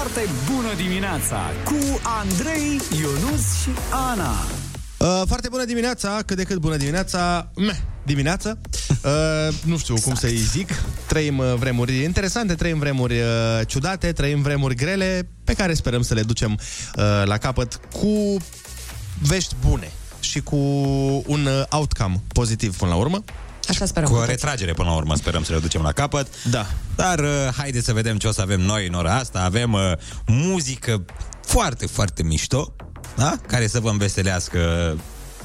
Foarte bună dimineața cu Andrei, Ionuț și Ana. Foarte bună dimineața, cât de cât bună dimineața. Dimineață. Nu știu exact cum să-i zic. Trăim vremuri interesante, trăim vremuri ciudate, trăim vremuri grele, pe care sperăm să le ducem la capăt cu vești bune și cu un outcome pozitiv până la urmă. Așa sperăm. Cu o retragere până la urmă sperăm să le ducem la capăt. Da. Dar haideți să vedem ce o să avem noi în ora asta. Avem muzică foarte, foarte mișto, da? Care să vă înveselească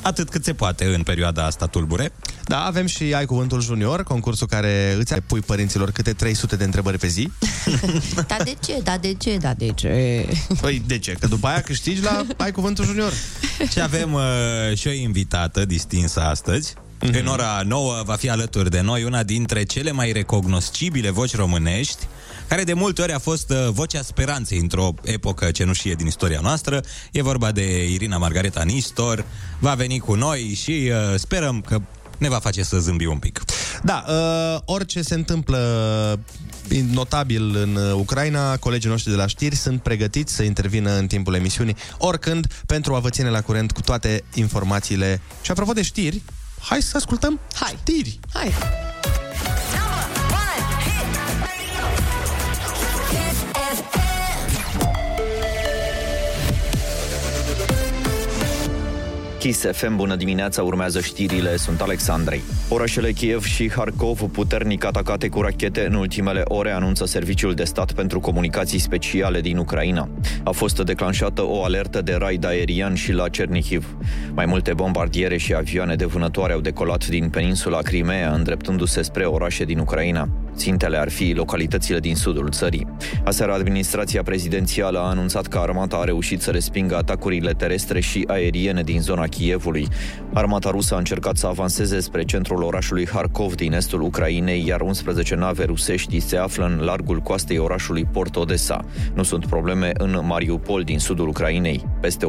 atât cât se poate în perioada asta tulbure. Da, avem și Ai Cuvântul Junior, concursul care îți pui părinților câte 300 de întrebări pe zi. Da, de ce? Păi, de ce? Că după aia câștigi la Ai Cuvântul Junior. Și avem și o invitată distinsă astăzi. În ora 9 va fi alături de noi una dintre cele mai recognoscibile voci românești, care de multe ori a fost vocea speranței într-o epocă cenușie din istoria noastră. E vorba de Irina Margareta Nistor. Va veni cu noi și sperăm că ne va face să zâmbim un pic. Da, orice se întâmplă notabil în Ucraina, colegii noștri de la știri sunt pregătiți să intervină în timpul emisiunii, oricând, pentru a vă ține la curent cu toate informațiile. Și apropo de știri, hai să ascultăm știri! Hai! Kiss FM, bună dimineața, urmează știrile, sunt Alexandrei. Orașele Kiev și Harkov puternic atacate cu rachete în ultimele ore, anunță Serviciul de Stat pentru comunicații speciale din Ucraina. A fost declanșată o alertă de raid aerian și la Chernihiv. Mai multe bombardiere și avioane de vânătoare au decolat din peninsula Crimea, îndreptându-se spre orașe din Ucraina. Țintele ar fi localitățile din sudul țării. Aseară, administrația prezidențială a anunțat că armata a reușit să respingă atacurile terestre și aeriene din zona Kievului. Armata rusă a încercat să avanseze spre centrul orașului Harkov din estul Ucrainei, iar 11 nave rusești se află în largul coastei orașului Port-Odessa. Nu sunt probleme în Mariupol din sudul Ucrainei. Peste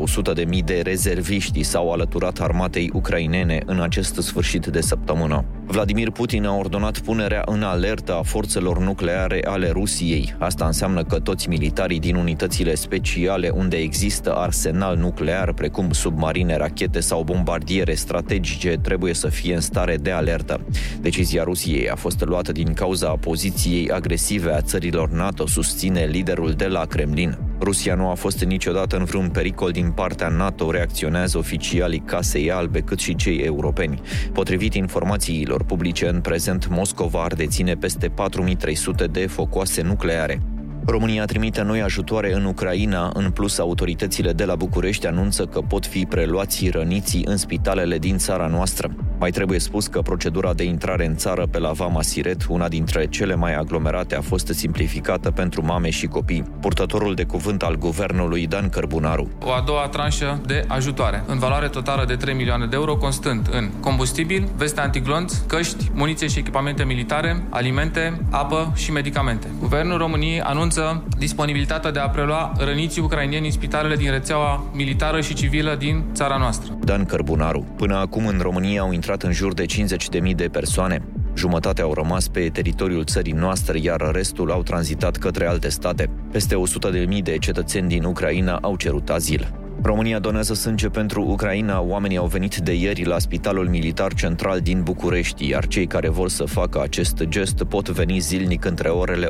100.000 de rezerviști s-au alăturat armatei ucrainene în acest sfârșit de săptămână. Vladimir Putin a ordonat punerea în alertă a forțelor nucleare ale Rusiei. Asta înseamnă că toți militarii din unitățile speciale unde există arsenal nuclear, precum submarine, rachete sau bombardiere strategice, trebuie să fie în stare de alertă. Decizia Rusiei a fost luată din cauza poziției agresive a țărilor NATO, susține liderul de la Kremlin. Rusia nu a fost niciodată în vreun pericol din partea NATO, reacționează oficialii Casei Albe, cât și cei europeni. Potrivit informațiilor publice, în prezent Moscova ar deține peste 4.300 de focoase nucleare. România trimite noi ajutoare în Ucraina, în plus autoritățile de la București anunță că pot fi preluați răniții în spitalele din țara noastră. Mai trebuie spus că procedura de intrare în țară pe la Vama Siret, una dintre cele mai aglomerate, a fost simplificată pentru mame și copii. Purtătorul de cuvânt al guvernului, Dan Cărbunaru. O a doua tranșă de ajutoare, în valoare totală de 3 milioane de euro, constând în combustibil, veste antiglonț, căști, muniție și echipamente militare, alimente, apă și medicamente. Guvernul României anunță disponibilitatea de a prelua răniții ucraineni în spitalele din rețeaua militară și civilă din țara noastră. Dan Cărbunaru. Până acum în România au intrat în jur de 50.000 de persoane. Jumătate au rămas pe teritoriul țării noastre, iar restul au tranzitat către alte state. Peste 100.000 de cetățeni din Ucraina au cerut azil. România donează sânge pentru Ucraina. Oamenii au venit de ieri la Spitalul Militar Central din București, iar cei care vor să facă acest gest pot veni zilnic între orele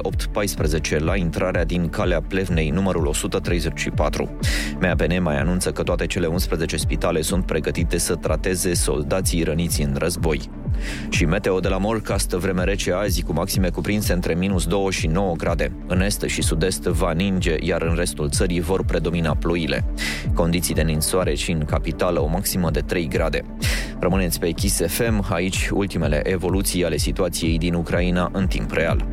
8-14 la intrarea din Calea Plevnei, numărul 134. MAPN mai anunță că toate cele 11 spitale sunt pregătite să trateze soldații răniți în război. Și meteo de la Morcast, vreme rece azi, cu maxime cuprinse între -2 și 9 grade. În est și sud-est va ninge, iar în restul țării vor predomina ploile. Condiții de ninsoare și în capitală, o maximă de 3 grade. Rămâneți pe Kiss FM, aici ultimele evoluții ale situației din Ucraina în timp real.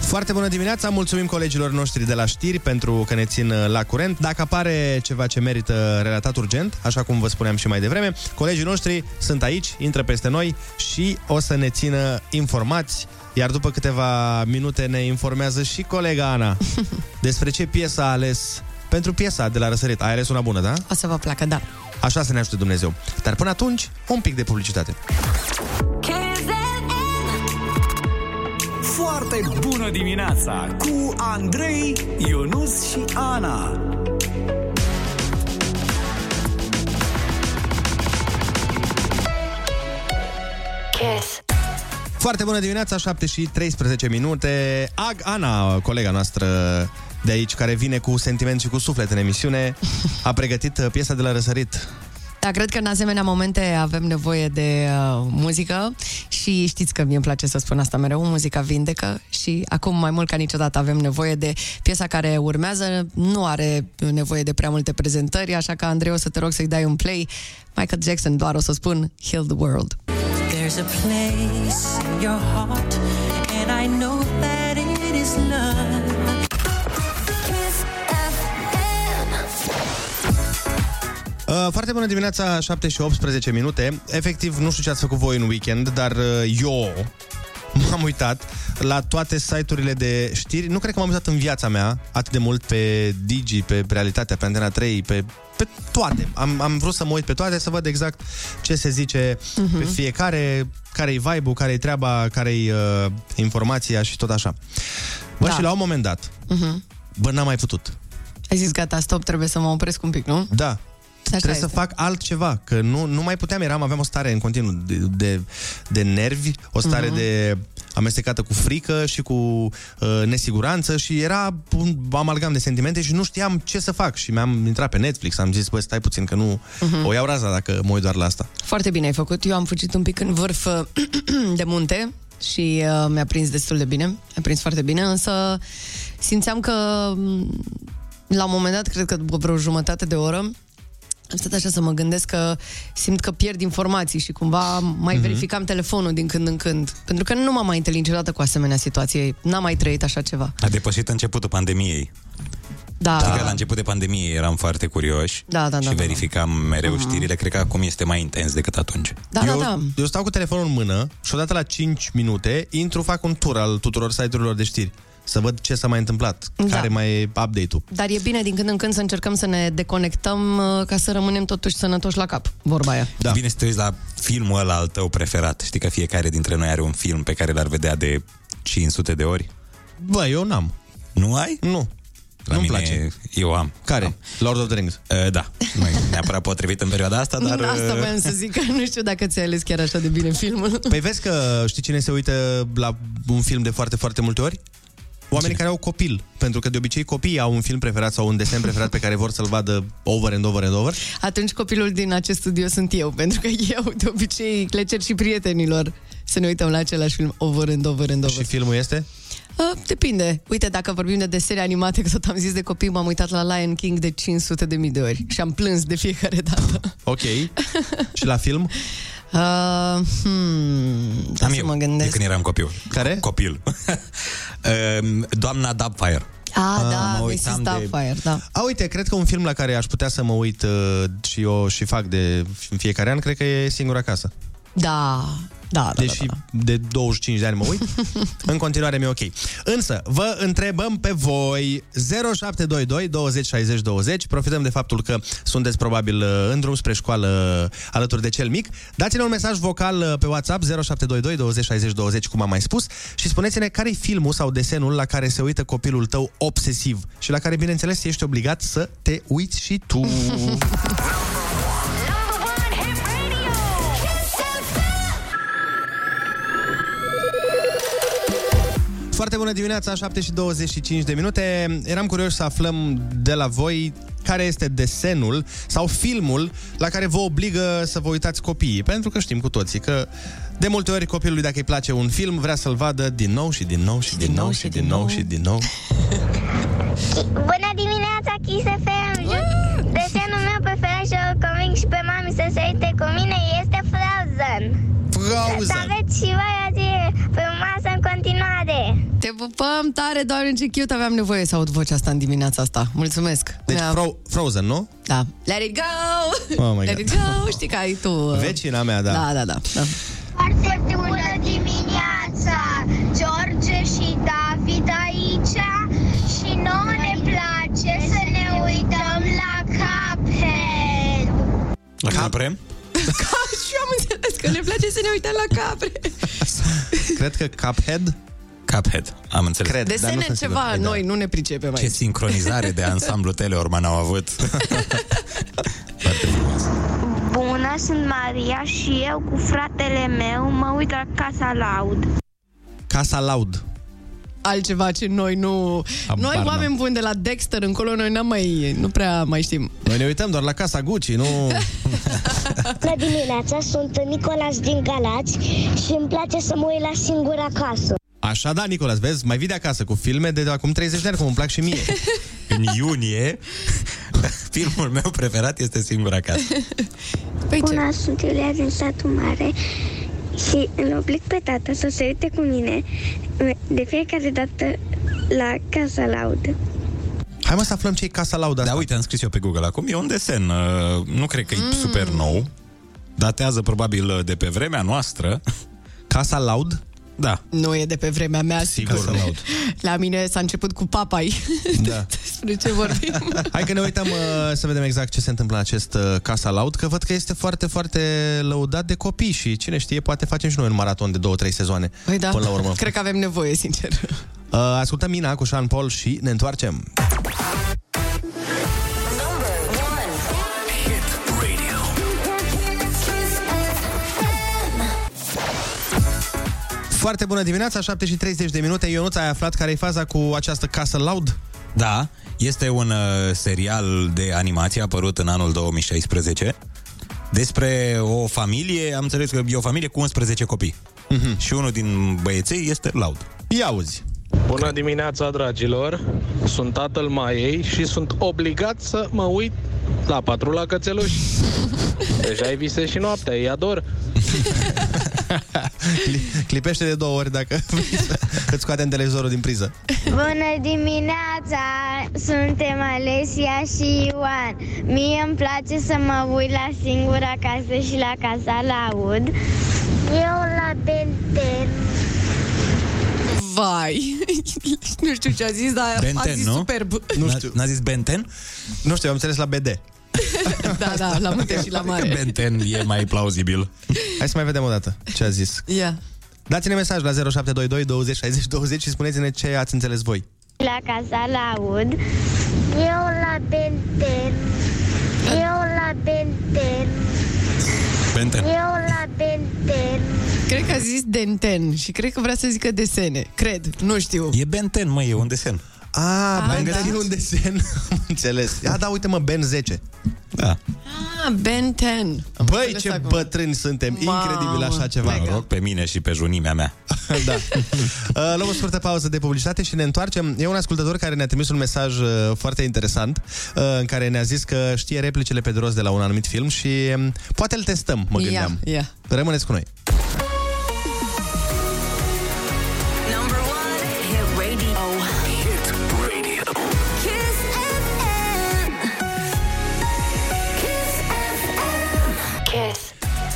Foarte bună dimineața, mulțumim colegilor noștri de la știri pentru că ne țin la curent. Dacă apare ceva ce merită relatat urgent, așa cum vă spuneam și mai devreme, colegii noștri sunt aici, intră peste noi și o să ne țină informați. Iar după câteva minute ne informează și colega Ana despre ce piesă a ales pentru piesa de la răsărit. Aia sună bună, da? O să vă placă, da. Așa să ne ajute Dumnezeu. Dar până atunci, un pic de publicitate. Foarte bună dimineața cu Andrei, Ionuț și Ana. Kiss. Foarte bună dimineața, 7 și 13 minute. Ag Ana, colega noastră de aici, care vine cu sentiment și cu suflet în emisiune, a pregătit piesa de la răsărit. Da, cred că în asemenea momente avem nevoie de muzică și știți că mie îmi place să spun asta mereu, muzica vindecă și acum mai mult ca niciodată avem nevoie de piesa care urmează, nu are nevoie de prea multe prezentări, așa că Andrei, o să te rog să-i dai un play. Michael Jackson, doar o să spun Heal the World. There's a place in your heart and I know that it is love. Foarte bună dimineața, 7 și 18 minute. Efectiv, nu știu ce ați făcut voi în weekend, dar eu m-am uitat la toate site-urile de știri. Nu cred că m-am uitat în viața mea atât de mult pe Digi, pe Realitatea, pe Antena 3, pe toate. Am vrut să mă uit pe toate, să văd exact ce se zice pe fiecare, care-i vibe-ul, care-i treaba, care-i informația și tot așa. Bă, da. Și la un moment dat, bă, n-am mai putut. Ai zis, gata, stop, trebuie să mă opresc un pic, nu? Da. Așa trebuie este. Să fac altceva, că nu mai puteam, aveam o stare în continuu de nervi, o stare de amestecată cu frică și cu nesiguranță și era un amalgam de sentimente și nu știam ce să fac și mi-am intrat pe Netflix, am zis, băi, stai puțin că nu o iau raza dacă mă uit doar la asta. Foarte bine ai făcut, eu am fugit un pic în vârf de munte și mi-a prins destul de bine, mi-a prins foarte bine, însă simțeam că la un moment dat, cred că după vreo jumătate de oră, am stat așa să mă gândesc că simt că pierd informații și cumva mai verificam telefonul din când în când. Pentru că nu m-am mai întâlnit niciodată cu asemenea situație. N-am mai trăit așa ceva. A depășit începutul pandemiei. Da. Știi că la început de pandemie eram foarte curioși și verificam mereu știrile. Cred că acum este mai intens decât atunci. Eu stau cu telefonul în mână și odată la 5 minute intru, fac un tur al tuturor site-urilor de știri. Să văd ce s-a mai întâmplat, care mai e update-ul. Dar e bine din când în când să încercăm să ne deconectăm ca să rămânem totuși sănătoși la cap, vorba aia. Da. E bine să te uiți la filmul ăla al tău preferat. Știi că fiecare dintre noi are un film pe care l-ar vedea de 500 de ori? Bă, eu n-am. Nu ai? Nu. La nu-mi place. Eu am. Care? Am. Lord of the Rings. Da. Nu e neapărat potrivit în perioada asta, dar... Asta voiam să zic, că nu știu dacă ți-ai ales chiar așa de bine filmul. Păi vezi că știi cine se uită la un film de foarte, foarte multe ori? Oamenii care au copil, pentru că de obicei copiii au un film preferat sau un desen preferat pe care vor să-l vadă over and over and over. Atunci copilul din acest studio sunt eu, pentru că eu de obicei le cer și prietenilor să ne uităm la același film over and over and over. Și filmul este? Depinde. Uite, dacă vorbim de desene animate, că tot am zis de copii, m-am uitat la Lion King de 500.000 de ori și am plâns de fiecare dată. Ok. Și la film? Am eu, mă gândesc. De când eram copil. Care? Copil. Doamna Dupfire. Da, Mrs. Dupfire, da. Uite, cred că un film la care aș putea să mă uit și eu și fac de fiecare an, cred că e Singura Casă. Da. Deși de 25 de ani mă uit, în continuare mi-e ok. Însă, vă întrebăm pe voi, 0722 20 60 20, profităm de faptul că sunteți probabil în drum spre școală alături de cel mic. Dați-ne un mesaj vocal pe WhatsApp 0722 20 60 20, cum am mai spus, și spuneți-ne care-i filmul sau desenul la care se uită copilul tău obsesiv și la care, bineînțeles, ești obligat să te uiți și tu. Foarte bună dimineața, 7 și 25 de minute. Eram curioși să aflăm de la voi care este desenul sau filmul la care vă obligă să vă uitați copiii. Pentru că știm cu toții că de multe ori copilului, dacă îi place un film, vrea să-l vadă din nou și din nou și din nou și din nou și din nou. Bună dimineața, Kiss FM! Desenul meu preferat și o conving și pe mami să se uite cu mine este Frozen. Să aveți și voi azi pe masă în continuare. Te pupăm tare, Doamne, ce cute, aveam nevoie să aud vocea asta în dimineața asta. Mulțumesc. Deci Frozen, nu? Da. Let it go! Oh my God. Let it go! Știi că ai tu... Vecina mea, da. Da. Foarte bună dimineața! George și David aici și nouă ne place să ne uităm La capre? Și eu am înțeles că ne place să ne uităm la capre. Cred că Cuphead. Cuphead, am înțeles. Cred, desene nu ceva, sigur. Noi nu ne pricepem aici. Ce sincronizare de ansamblu Teleorman au avut. Foarte frumos. Bună, sunt Maria și eu cu fratele meu mă uit la Casa Loud. Casa Loud. Altceva ce noi nu... Noi, oameni buni, de la Dexter încolo, noi nu prea mai știm. Noi ne uităm doar la Casa Gucci, nu... Bună dimineața, sunt Nicolas din Galați și îmi place să mă uit la Singura Casă. Așa, da, Nicolas, vezi? Mai vii de acasă cu filme de acum 30 de ani, cum îmi plac și mie. În iunie, filmul meu preferat este Singura Casă. Bună, sunt Iulia din Satul Mare și îl oblig pe tata să se uite cu mine de fiecare dată la Casa Laudă. Hai, mă, să aflăm ce e Casa Laudă asta. Da, uite, am scris eu pe Google acum, e un desen, nu cred că e super nou, datează probabil de pe vremea noastră. Casa Laud? Da. Nu e de pe vremea mea, sigur. La mine s-a început cu papai. Da. Despre ce vorbim? Hai că ne uităm să vedem exact ce se întâmplă în acest Casa Loud, că văd că este foarte, foarte lăudat de copii și cine știe, poate facem și noi un maraton de 2-3 sezoane. Păi da, până la urmă. Cred că avem nevoie, sincer. Ascultăm Mina cu Sean Paul și ne întoarcem. Foarte bună dimineața, 7:30 de minute. Ionuț, ai aflat care e faza cu această Casă Loud? Da, este un serial de animație apărut în anul 2016 despre o familie, am înțeles că e o familie cu 11 copii. Mm-hmm. Și unul din băieții este Loud. Ia auzi! Bună dimineața, dragilor! Sunt tatăl Maiei și sunt obligat să mă uit la Patrula Cățeluși. Deja îi visez și noaptea, îi ador. Clipește de 2 ori dacă îți scoatem televizorul din priză. Bună dimineața! Suntem Alesia și Ioan. Mie îmi place să mă uit la Singura Casă și la Casa Laud. Eu la Ben 10. Vai, nu știu ce a zis, dar Ben 10, a zis, nu? Superb. Nu știu. N-a zis Ben 10? Nu știu, am înțeles la BD. Da, da, la multe și la mare. Ben 10 e mai plauzibil. Hai să mai vedem o dată ce a zis. Yeah. Dați-ne mesaj la 0722 20 60 20 și spuneți-ne ce ați înțeles voi. La Casa Laud. Eu la Ben 10. Eu la Ben 10. Ben 10. Eu la Ben 10. Cred că a zis denten și cred că vrea să zică desene. Cred, nu știu. E Ben 10, măi, e un desen. Ah, Ben, da. Găsit un desen. Am înțeles. Ah, da, uite, mă, Ben 10. Da. Ah, Ben 10. Băi, ce acum bătrâni suntem. Wow. Incredibil așa ceva. Mă rog pe mine și pe junimea mea. Da. Luăm o scurtă pauză de publicitate și ne întoarcem. E un ascultător care ne-a trimis un mesaj foarte interesant, în care ne-a zis că știe replicele pe de rost de la un anumit film și poate îl testăm, mă gândeam. Yeah. Rămâneți cu noi.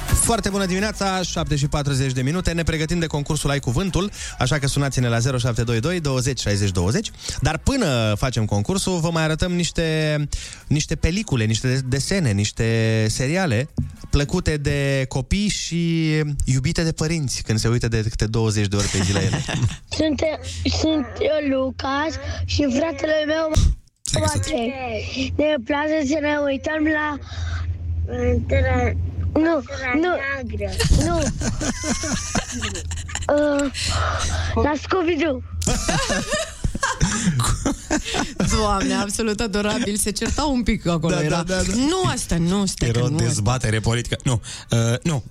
Foarte bună dimineața, 7:40 de minute. Ne pregătim de concursul Ai Cuvântul, așa că sunați-ne la 0722 20 60 20. Dar până facem concursul, vă mai arătăm niște pelicule, niște desene, niște seriale plăcute de copii și iubite de părinți, când se uită de câte 20 de ori pe zi la ele. Sunt eu, Lucas, și fratele meu, Matei. Ne place să ne uităm la... Nu. La Scooby-Doo. Doamne, absolut adorabil. Se certau un pic acolo, da, era. Da. Nu asta, nu asta. Era o dezbatere politică. Nu. Nu.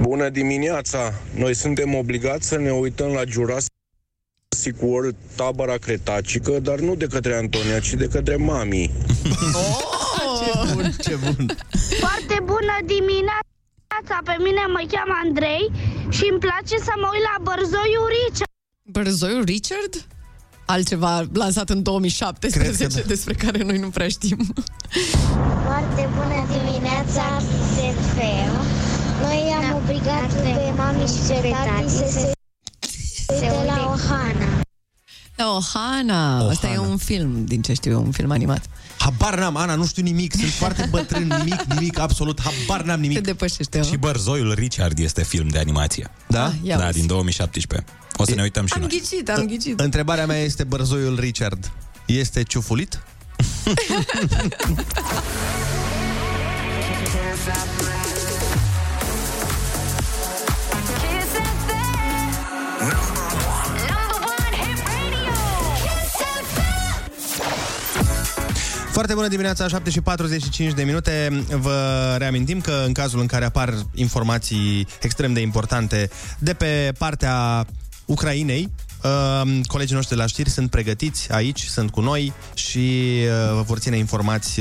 Bună dimineața. Noi suntem obligați să ne uităm la Jurassic World, Tabăra Cretacică, dar nu de către Antonia, ci de către mami. Ce bun. Foarte bună dimineața, pe mine mă cheamă Andrei și îmi place să mă uit la Bărzoiul Richard. Bărzoiul Richard? Altceva lansat în 2017, da, despre care noi nu prea știm. Foarte bună dimineața, Kiss FM. Noi am obligat pe mami și pe tati să se uite la Ohana. Oh, Hana! Oh, asta Hana. E un film, din ce știu, un film animat. Habar n-am, Ana, nu știu nimic. Sunt foarte bătrân, nimic, absolut. Habar n-am nimic. Te depășește. Și Bărzoiul Richard este film de animație. Da? Ah, da, din 2017. O să ne uităm și noi. Am ghicit. Întrebarea mea este: Bărzoiul Richard este ciufulit? Foarte bună dimineața, 7:45 de minute. Vă reamintim că în cazul în care apar informații extrem de importante de pe partea Ucrainei, colegii noștri de la știri sunt pregătiți aici, sunt cu noi și vă vor ține informați,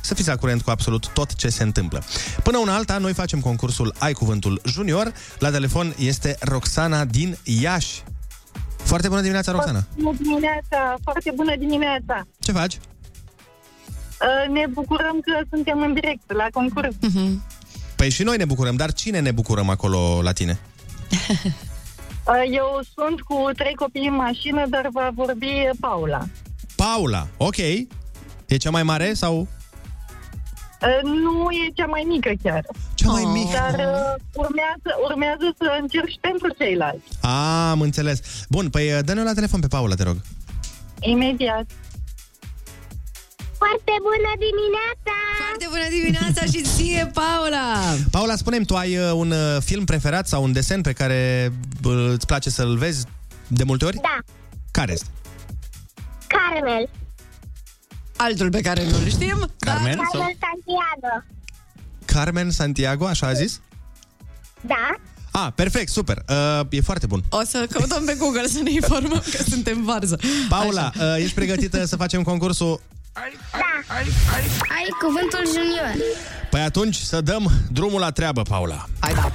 să fiți la curent cu absolut tot ce se întâmplă. Până una alta, noi facem concursul Ai Cuvântul Junior. La telefon este Roxana din Iași. Foarte bună dimineața, Roxana! Foarte bună dimineața! Ce faci? Ne bucurăm că suntem în direct la concurs. Păi și noi ne bucurăm, dar cine ne bucurăm acolo la tine? Eu sunt cu 3 copii în mașină, dar va vorbi Paula. Paula, ok. E cea mai mare sau? Nu, e cea mai mică chiar. Cea mai mică? Dar urmează să încerci pentru ceilalți. Am înțeles. Bun, păi dă-ne la telefon pe Paula, te rog. Imediat. Foarte bună dimineața! Foarte bună dimineața și ție, Paula! Paula, spune-mi, tu ai un film preferat sau un desen pe care îți place să-l vezi de multe ori? Da. Care este? Carmel. Altul pe care nu-l știm? Carmen, da? Carmen Santiago. Carmen Santiago, așa a zis? Da. Ah, perfect, super. E foarte bun. O să căutăm pe Google să ne informăm că suntem varză. Paula, ești pregătită să facem concursul? Da. Ai Cuvântul Junior. Păi atunci să dăm drumul la treabă, Paula. Hai, da.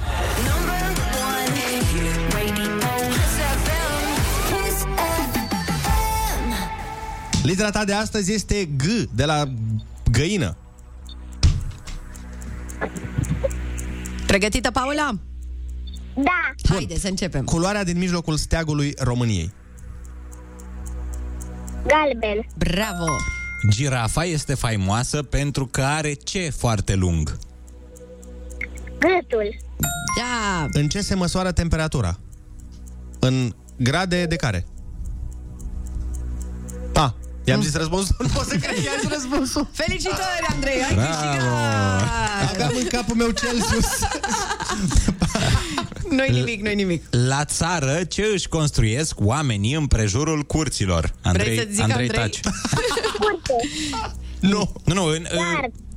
Litera ta de astăzi este G, de la găină. Pregătită, Paula? Da. Haide să începem. Culoarea din mijlocul steagului României. Galben. Bravo. Girafa este faimoasă pentru că are ce foarte lung? Gâtul. Da. În ce se măsoară temperatura? În grade de care? Da, i-am zis răspunsul. Nu pot să cred că i-am zis răspunsul. Felicitări, Andrei, ai câștigat. Aveam în capul meu Celsius. Noi nimic. La țară, ce își construiesc oamenii în prejurul curților? Andrei, taci. Nu, în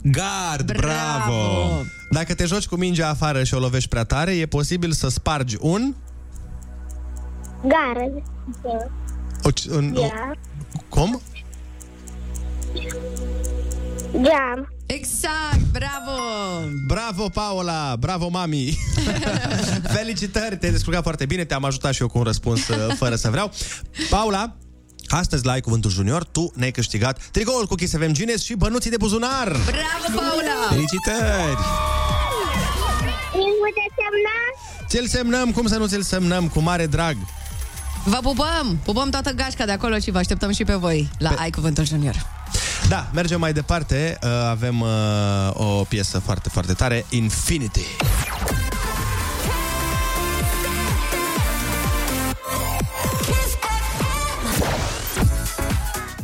gard, bravo. Dacă te joci cu mingea afară și o lovești prea tare, e posibil să spargi un gard. Cum? Geam. Exact, bravo! Bravo, Paula! Bravo, mami! Felicitări, te-ai descurcat foarte bine, te-am ajutat și eu cu un răspuns fără să vreau. Paula, astăzi la Ai Cuvântul Junior, tu ne-ai câștigat tricoul cu Kiss FM Gines și bănuții de buzunar! Bravo, Paula! Felicitări! Ringul de semnăm? Ți-l semnăm, cum să nu ți-l semnăm, cu mare drag! Vă pupăm! Pupăm toată gașca de acolo și vă așteptăm și pe voi la Ai Cuvântul Junior. Da, mergem mai departe. Avem o piesă foarte, foarte tare, Infinity.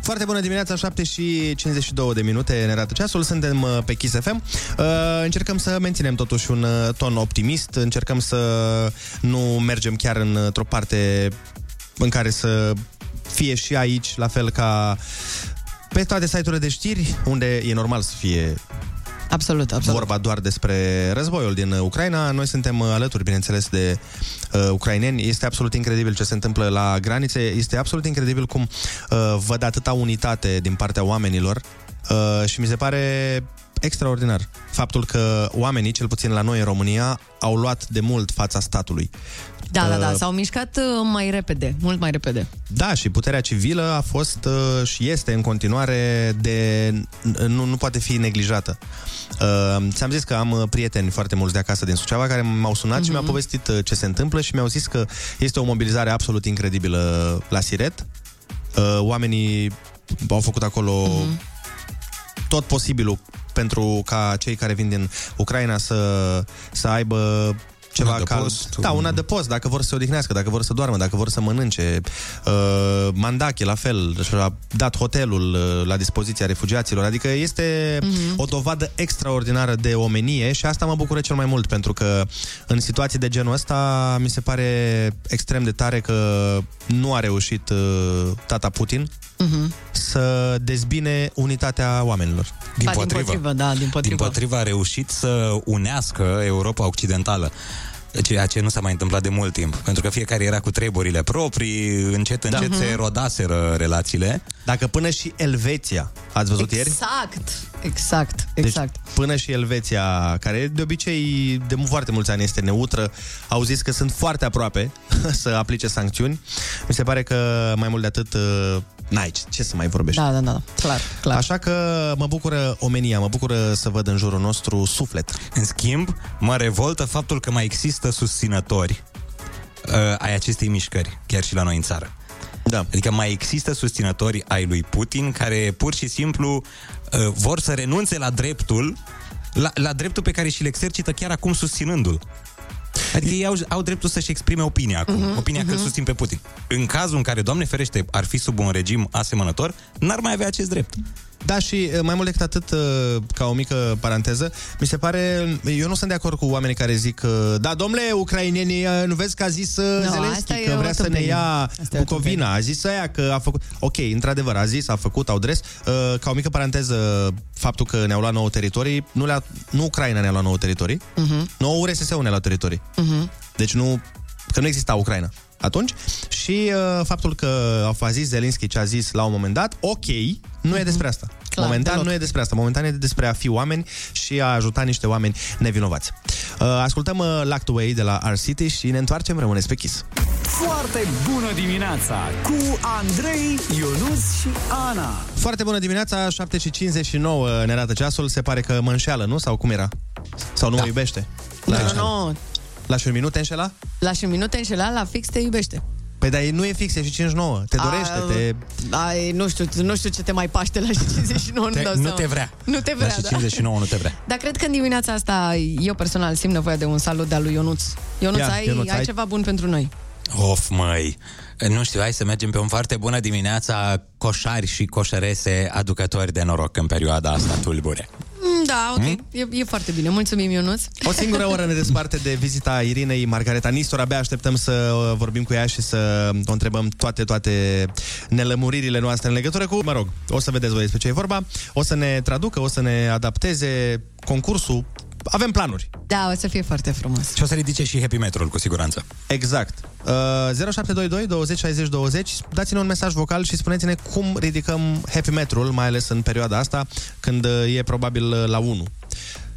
Foarte bună dimineața, 7:52 de minute, ne arată ceasul, suntem pe Kiss FM. Încercăm să menținem totuși un ton optimist, încercăm să nu mergem chiar într-o parte în care să fie și aici la fel ca pe toate site-urile de știri, unde e normal să fie absolut vorba doar despre războiul din Ucraina. Noi suntem alături, bineînțeles, de ucraineni. Este absolut incredibil ce se întâmplă la granițe. Este absolut incredibil cum văd atâta unitate din partea oamenilor și mi se pare extraordinar faptul că oamenii, cel puțin la noi în România, au luat de mult fața statului. Da, s-au mișcat mai repede, mult mai repede. Da, și puterea civilă a fost și este în continuare de... Nu poate fi neglijată. Ți-am zis că am prieteni foarte mulți de acasă din Suceava care m-au sunat și mi-au povestit ce se întâmplă și mi-au zis că este o mobilizare absolut incredibilă la Siret. Oamenii au făcut acolo tot posibilul pentru ca cei care vin din Ucraina să aibă ceva un adăpost, dacă vor să se odihnească, dacă vor să doarmă, dacă vor să mănânce. Mandache, la fel, a dat hotelul la dispoziția refugiaților. Adică este o dovadă extraordinară de omenie și asta mă bucură cel mai mult, pentru că în situații de genul ăsta mi se pare extrem de tare că nu a reușit tata Putin să dezbine unitatea oamenilor. Din potrivă, a reușit să unească Europa Occidentală, ceea ce nu s-a mai întâmplat de mult timp, pentru că fiecare era cu treburile proprii, încet se erodaseră relațiile. Dacă până și Elveția, ați văzut ieri? Exact. Deci, până și Elveția, care de obicei de foarte mulți ani este neutră, au zis că sunt foarte aproape să aplice sancțiuni. Mi se pare că mai mult de atât n-ai ce să mai vorbești. Da, clar. Așa că mă bucură omenia, mă bucură să văd în jurul nostru suflet. În schimb, mă revoltă faptul că mai există susținători ai acestei mișcări, chiar și la noi în țară. Da. Adică mai există susținători ai lui Putin care pur și simplu vor să renunțe la dreptul, la dreptul pe care și-l exercită chiar acum susținându-l. Adică ei au dreptul să-și exprime opinia acum, că îl susțin pe Putin. În cazul în care, Doamne ferește, ar fi sub un regim asemănător, n-ar mai avea acest drept. Da, și mai mult decât atât, ca o mică paranteză, mi se pare, eu nu sunt de acord cu oamenii care zic da, domnule, ucrainenii, nu vezi că a zis Zelenski că vrea să ne ia Bucovina, a zis aia că a făcut. Ok, într-adevăr, a zis, a făcut, au dres. Ca o mică paranteză, faptul că ne-au luat 9 teritorii, nu Ucraina ne-a luat 9 teritorii, 9 URSS-ul ne-a luat teritorii. Deci că nu exista Ucraina atunci. Și faptul că a zis Zelenski ce a zis la un moment dat, ok, nu e despre asta. Clar, momentan nu e despre asta. Momentan e despre a fi oameni și a ajuta niște oameni nevinovați. Ascultăm Locked Away de la R-City și ne întoarcem, rămâneți pe Kiss. Foarte bună dimineața cu Andrei, Ionuț și Ana. Foarte bună dimineața, 7:59 ne arată ceasul. Se pare că mă înșeală, nu? Sau cum era? Sau nu mă iubește? Nu. La și un minut te înșela? La și un minut te înșela, la fix te iubește. Păi dar nu e fix, e și 59. Te dorește, nu știu ce te mai paște la și 59. Nu te vrea. Nu te vrea, la și 59 nu te vrea. Dar cred că în dimineața asta eu personal simt nevoia de un salut de-al lui Ionuț. Ionuț, ai ceva bun pentru noi. Of, măi, nu știu, hai să mergem pe un foarte bună dimineața, coșari și coșărese aducători de noroc în perioada asta tulbure. Da, ok, e foarte bine, mulțumim, Ionuț. O singură oră ne desparte de vizita Irinei Margareta Nistor. Abia așteptăm să vorbim cu ea și să o întrebăm toate nelămuririle noastre în legătură cu, mă rog, o să vedeți voi despre ce e vorba. O să ne traducă, o să ne adapteze concursul. Avem planuri. Da, o să fie foarte frumos. Și o să ridice și Happy Metrul, cu siguranță. Exact. 0722 20 60 20. Dați-ne un mesaj vocal și spuneți-ne cum ridicăm Happy Metrul, mai ales în perioada asta, când e probabil la 1.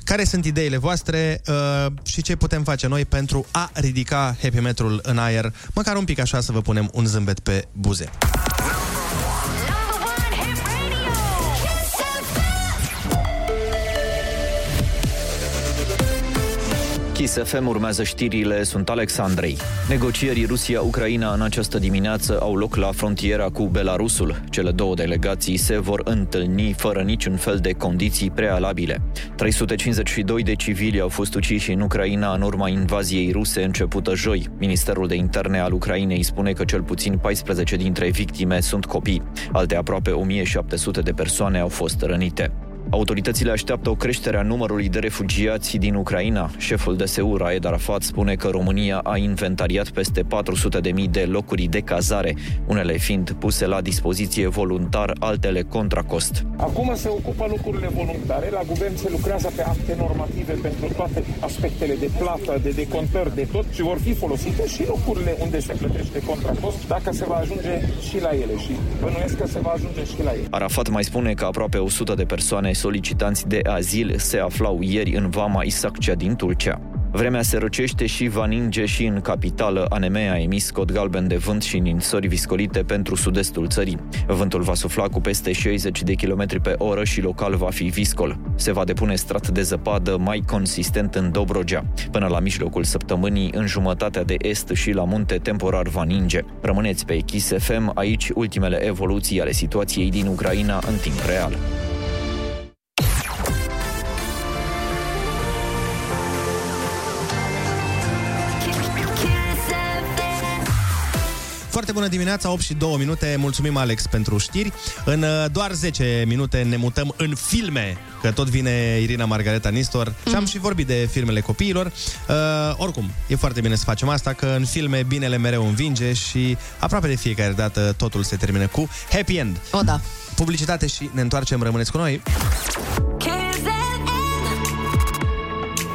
Care sunt ideile voastre și ce putem face noi pentru a ridica Happy Metrul în aer, măcar un pic așa, să vă punem un zâmbet pe buze. Kiss FM, urmează știrile, sunt Alexandrei. Negocierii Rusia-Ucraina în această dimineață au loc la frontiera cu Belarusul. Cele două delegații se vor întâlni fără niciun fel de condiții prealabile. 352 de civili au fost uciși în Ucraina în urma invaziei ruse începută joi. Ministerul de Interne al Ucrainei spune că cel puțin 14 dintre victime sunt copii. Alte aproape 1700 de persoane au fost rănite. Autoritățile așteaptă o creștere a numărului de refugiați din Ucraina. Șeful DSU, Raed Arafat, spune că România a inventariat peste 400.000 de locuri de cazare, unele fiind puse la dispoziție voluntar, altele contra cost. Acum se ocupă lucrurile voluntare. La guvern se lucrează pe acte normative pentru toate aspectele de plată, de decontări, de tot, și vor fi folosite și locurile unde se plătește contra cost, dacă se va ajunge și la ele. Și bănuiesc că se va ajunge și la ele. Arafat mai spune că aproape 100 de persoane solicitanți de azil se aflau ieri în Vama Siret din Turcia. Vremea se răcește și va ninge și în capitală. ANM a emis cod galben de vânt și ninsori viscolite pentru sud-estul țării. Vântul va sufla cu peste 60 de km pe oră și local va fi viscol. Se va depune strat de zăpadă mai consistent în Dobrogea. Până la mijlocul săptămânii, în jumătatea de est și la munte, temporar va ninge. Rămâneți pe Kiss FM, aici ultimele evoluții ale situației din Ucraina în timp real. Foarte bună dimineața, 8 și 2 minute. Mulțumim, Alex, pentru știri. În doar 10 minute ne mutăm în filme, că tot vine Irina Margareta Nistor. Și am și vorbit de filmele copiilor. Oricum, e foarte bine să facem asta, că în filme binele mereu învinge și aproape de fiecare dată totul se termină cu happy end. O, da. Publicitate și ne întoarcem, rămâneți cu noi.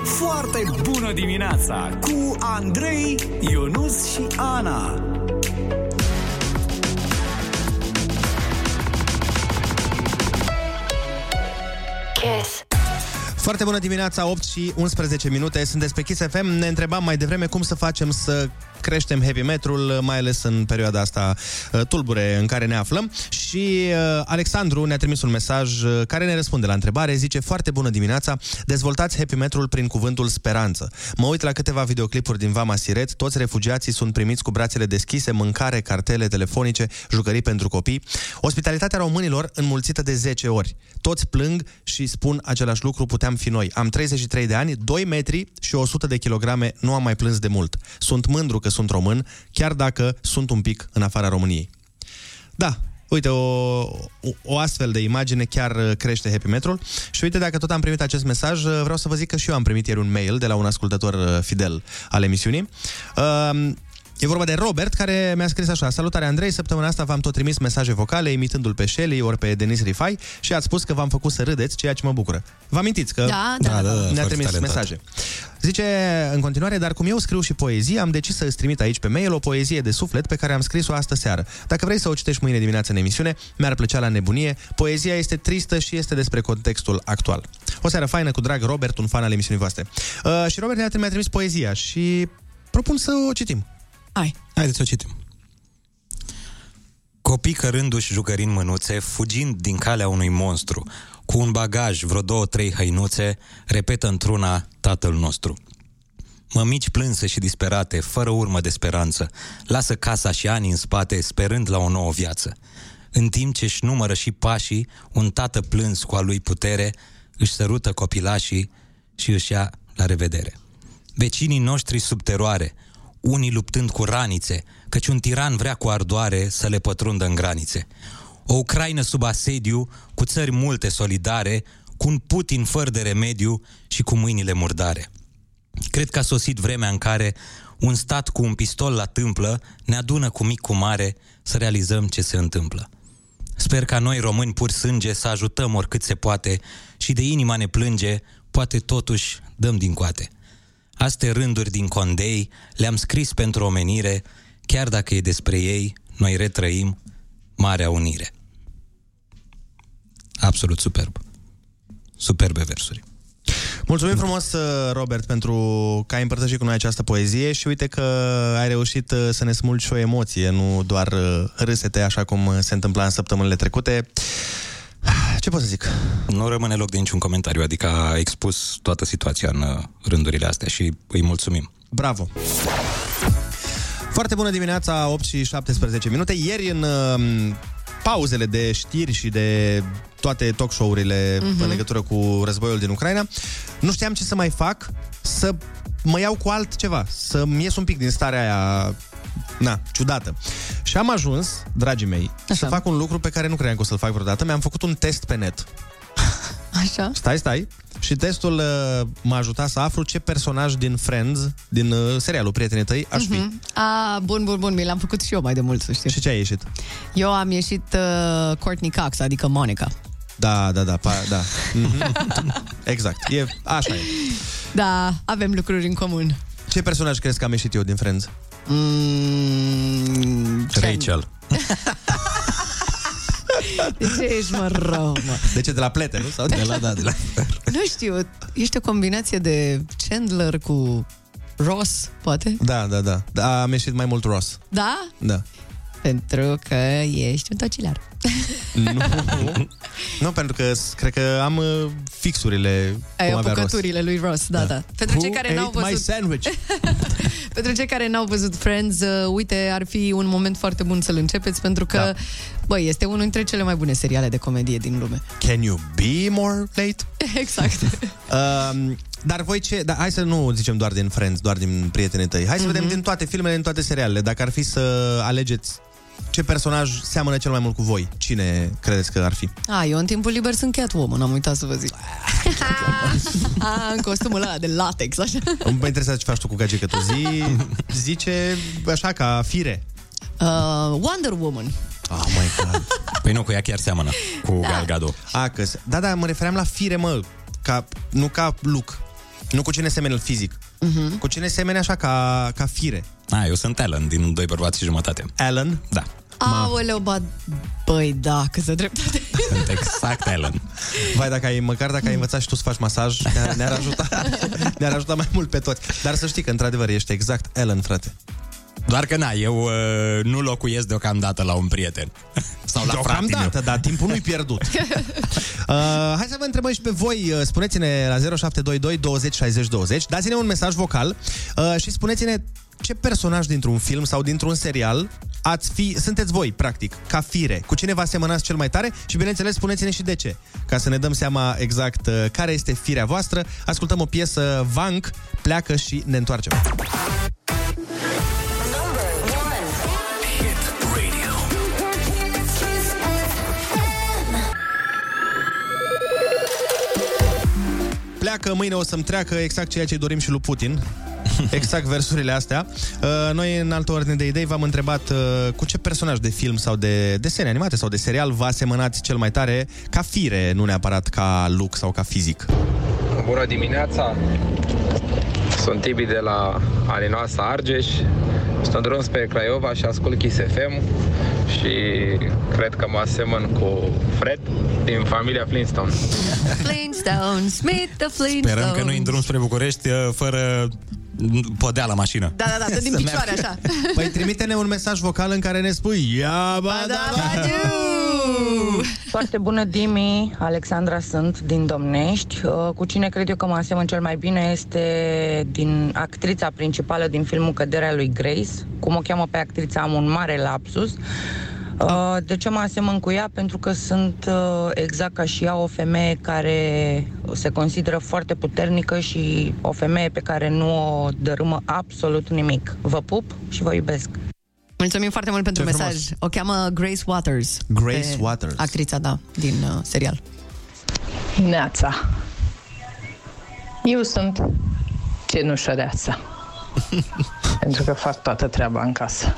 Foarte bună dimineața cu Andrei, Ionuț și Ana. Yes. Foarte bună dimineața, 8 și 11 minute, sunteți pe Kiss FM. Ne întrebam mai devreme cum să facem să creștem heavy metal, mai ales în perioada asta tulbure în care ne aflăm. Și Alexandru ne-a trimis un mesaj care ne răspunde la întrebare. Zice: foarte bună dimineața, dezvoltați heavy metal prin cuvântul speranță. Mă uit la câteva videoclipuri din Vama Siret. Toți refugiații sunt primiți cu brațele deschise, mâncare, cartele telefonice, jucării pentru copii. Ospitalitatea românilor înmulțită de 10 ori. Toți plâng și spun același lucru: puteam fi noi. Am 33 de ani, 2 metri și 100 de kilograme, nu am mai plâns de mult. Sunt mândru că sunt român, chiar dacă sunt un pic în afara României. Da, uite, o astfel de imagine chiar crește happy metal. Și uite, dacă tot am primit acest mesaj, vreau să vă zic că și eu am primit ieri un mail de la un ascultător fidel al emisiunii. E vorba de Robert, care mi-a scris așa: salutare, Andrei, săptămâna asta v-am tot trimis mesaje vocale imitându-l pe Shelley ori pe Denis Rifai și ați spus că v-am făcut să râdeți, ceea ce mă bucură. Vă amintiți că da, ne-a trimis mesaje. Zice în continuare: dar cum eu scriu și poezie, am decis să îți trimit aici pe mail o poezie de suflet pe care am scris-o astă seară. Dacă vrei să o citești mâine dimineață în emisiune, mi-ar plăcea la nebunie. Poezia este tristă și este despre contextul actual. O seară faină, cu drag, Robert, un fan al emisiunii voastre. Și Robert mi-a trimis poezia și propun să o citim. Haideți să o citim. Copii cărându-și jucării în mânuțe, fugind din calea unui monstru, cu un bagaj, vreo 2-3 hăinuțe, repetă într-una Tatăl nostru. Mămici plânse și disperate, fără urmă de speranță, lasă casa și ani în spate, sperând la o nouă viață. În timp ce își numără și pașii, un tată plâns cu a lui putere, își sărută copilașii și își ia la revedere. Vecinii noștri sub teroare, unii luptând cu ranițe, căci un tiran vrea cu ardoare să le pătrundă în granițe. O Ucraina sub asediu, cu țări multe solidare, cu un Putin fără de remediu și cu mâinile murdare. Cred că a sosit vremea în care un stat cu un pistol la tâmplă ne adună cu mic cu mare să realizăm ce se întâmplă. Sper ca noi, români pur sânge, să ajutăm oricât se poate și de inima ne plânge, poate totuși dăm din coate. Aste rânduri din Condei le-am scris pentru omenire, chiar dacă e despre ei, noi retrăim Marea Unire. Absolut superb. Superbe versuri. Mulțumim frumos, Robert, pentru că ai împărtășit cu noi această poezie și uite că ai reușit să ne smulgi și o emoție, nu doar râsete, așa cum se întâmpla în săptămânile trecute. Ce pot să zic? Nu rămâne loc de niciun comentariu, adică a expus toată situația în rândurile astea și îi mulțumim. Bravo! Foarte bună dimineața, 8 și 17 minute. Ieri, în pauzele de știri și de toate talk show-urile în legătură cu războiul din Ucraina, nu știam ce să mai fac, să mă iau cu altceva, să-mi ies un pic din starea aia ciudată. Și am ajuns, dragii mei, să fac un lucru pe care nu credeam că o să-l fac vreodată. Mi-am făcut un test pe net. Așa? Stai. Și testul m-a ajutat să aflu ce personaj din Friends, din serialul Prietenii tăi, aș fi. Bun, mi l-am făcut și eu mai de mult, să știu. Și ce ai ieșit? Eu am ieșit Courtney Cox, adică Monica. Da. Exact, așa e. Da, avem lucruri în comun. Ce personaj crezi că am ieșit eu din Friends? Rachel. De ce ești, mă, rău, mă? De ce, de la plete, nu? Sau de la, da, de la... Nu știu, ești o combinație de Chandler cu Ross, poate? Da, da, da. Am ieșit mai mult Ross. Da? Da. Pentru că ești un tocilar. Nu, nu, pentru că cred că am fixurile. Ai apucăturile lui Ross, da, da, da. Pentru cei care n-au văzut... Pentru cei care n-au văzut Friends, uite, ar fi un moment foarte bun să-l începeți, pentru că, da, bă, este unul dintre cele mai bune seriale de comedie din lume. Can you be more late? Exact. Dar voi ce... Dar hai să nu zicem doar din Friends, doar din prietenii tăi. Hai să vedem din toate filmele, din toate serialele. Dacă ar fi să alegeți ce personaj seamănă cel mai mult cu voi, cine credeți că ar fi? A, eu în timpul liber sunt Catwoman, am uitat să vă zic. A, în costumul ăla de latex, așa. Îmi interesează ce faci tu cu gadgetul. Zice așa, ca fire. Wonder Woman. Oh my God. Păi nu, cu ea chiar seamănă. Cu Gal Gadot. Da, da, mă refeream la fire, mă. Nu ca Luke. Nu cu cine semeni fizic. Cu cine semeni așa ca fire. Eu sunt Alan din 2 bărbați și jumătate. Alan? Da. Aoleu, băi, da, că se dreptate. Sunt exact Alan. Vai, dacă ai învățat și tu să faci masaj, ne-ar ajuta. Ne-ar ajuta mai mult pe toți. Dar să știi că, într-adevăr, ești exact Alan, frate. Doar că, eu nu locuiesc deocamdată la un prieten. Sau la deocamdată, dar timpul nu-i pierdut. Hai să vă întrebăm și pe voi. Spuneți-ne la 0722 20 60 20. Dați-ne un mesaj vocal și spuneți-ne ce personaj dintr-un film sau dintr-un serial sunteți voi, practic, ca fire. Cu cine vă asemănați cel mai tare și, bineînțeles, spuneți-ne și de ce. Ca să ne dăm seama exact care este firea voastră. Ascultăm o piesă, Vank, Pleacă, și ne întoarcem. Pleacă, mâine o să-mi treacă, exact ceea ce dorim și lui Putin. Exact versurile astea. Noi, în altă ordine de idei, v-am întrebat cu ce personaj de film sau de desene animate sau de serial vă asemănați cel mai tare ca fire, nu neapărat ca look sau ca fizic. Bună dimineața! Sunt Tibi de la Arinoasa, Argeș. Sunt drum spre Craiova și ascult Kiss FM și cred că mă asemăn cu Fred din familia Flintstone. Flintstones, meet the Flintstones. Sperăm că nu în drum spre București fără podea la mașină. Da, da, da, din picioare, așa. Păi trimite-ne un mesaj vocal în care ne spui ia ba da ba du! Foarte bună, Dimi, Alexandra sunt din Domnești. Cu cine cred eu că mă asemăn cel mai bine este din actrița principală din filmul Căderea lui Grace. Cum o cheamă pe actrița, am un mare lapsus. De ce mă asemăn cu ea? Pentru că sunt exact ca și ea o femeie care se consideră foarte puternică și o femeie pe care nu o dărâmă absolut nimic. Vă pup și vă iubesc. Mulțumim foarte mult pentru mesaj. O cheamă Grace Waters. Grace Waters. Actrița, da, din serial. Neața. Eu sunt Cenușăreața. Pentru că fac toată treaba în casă.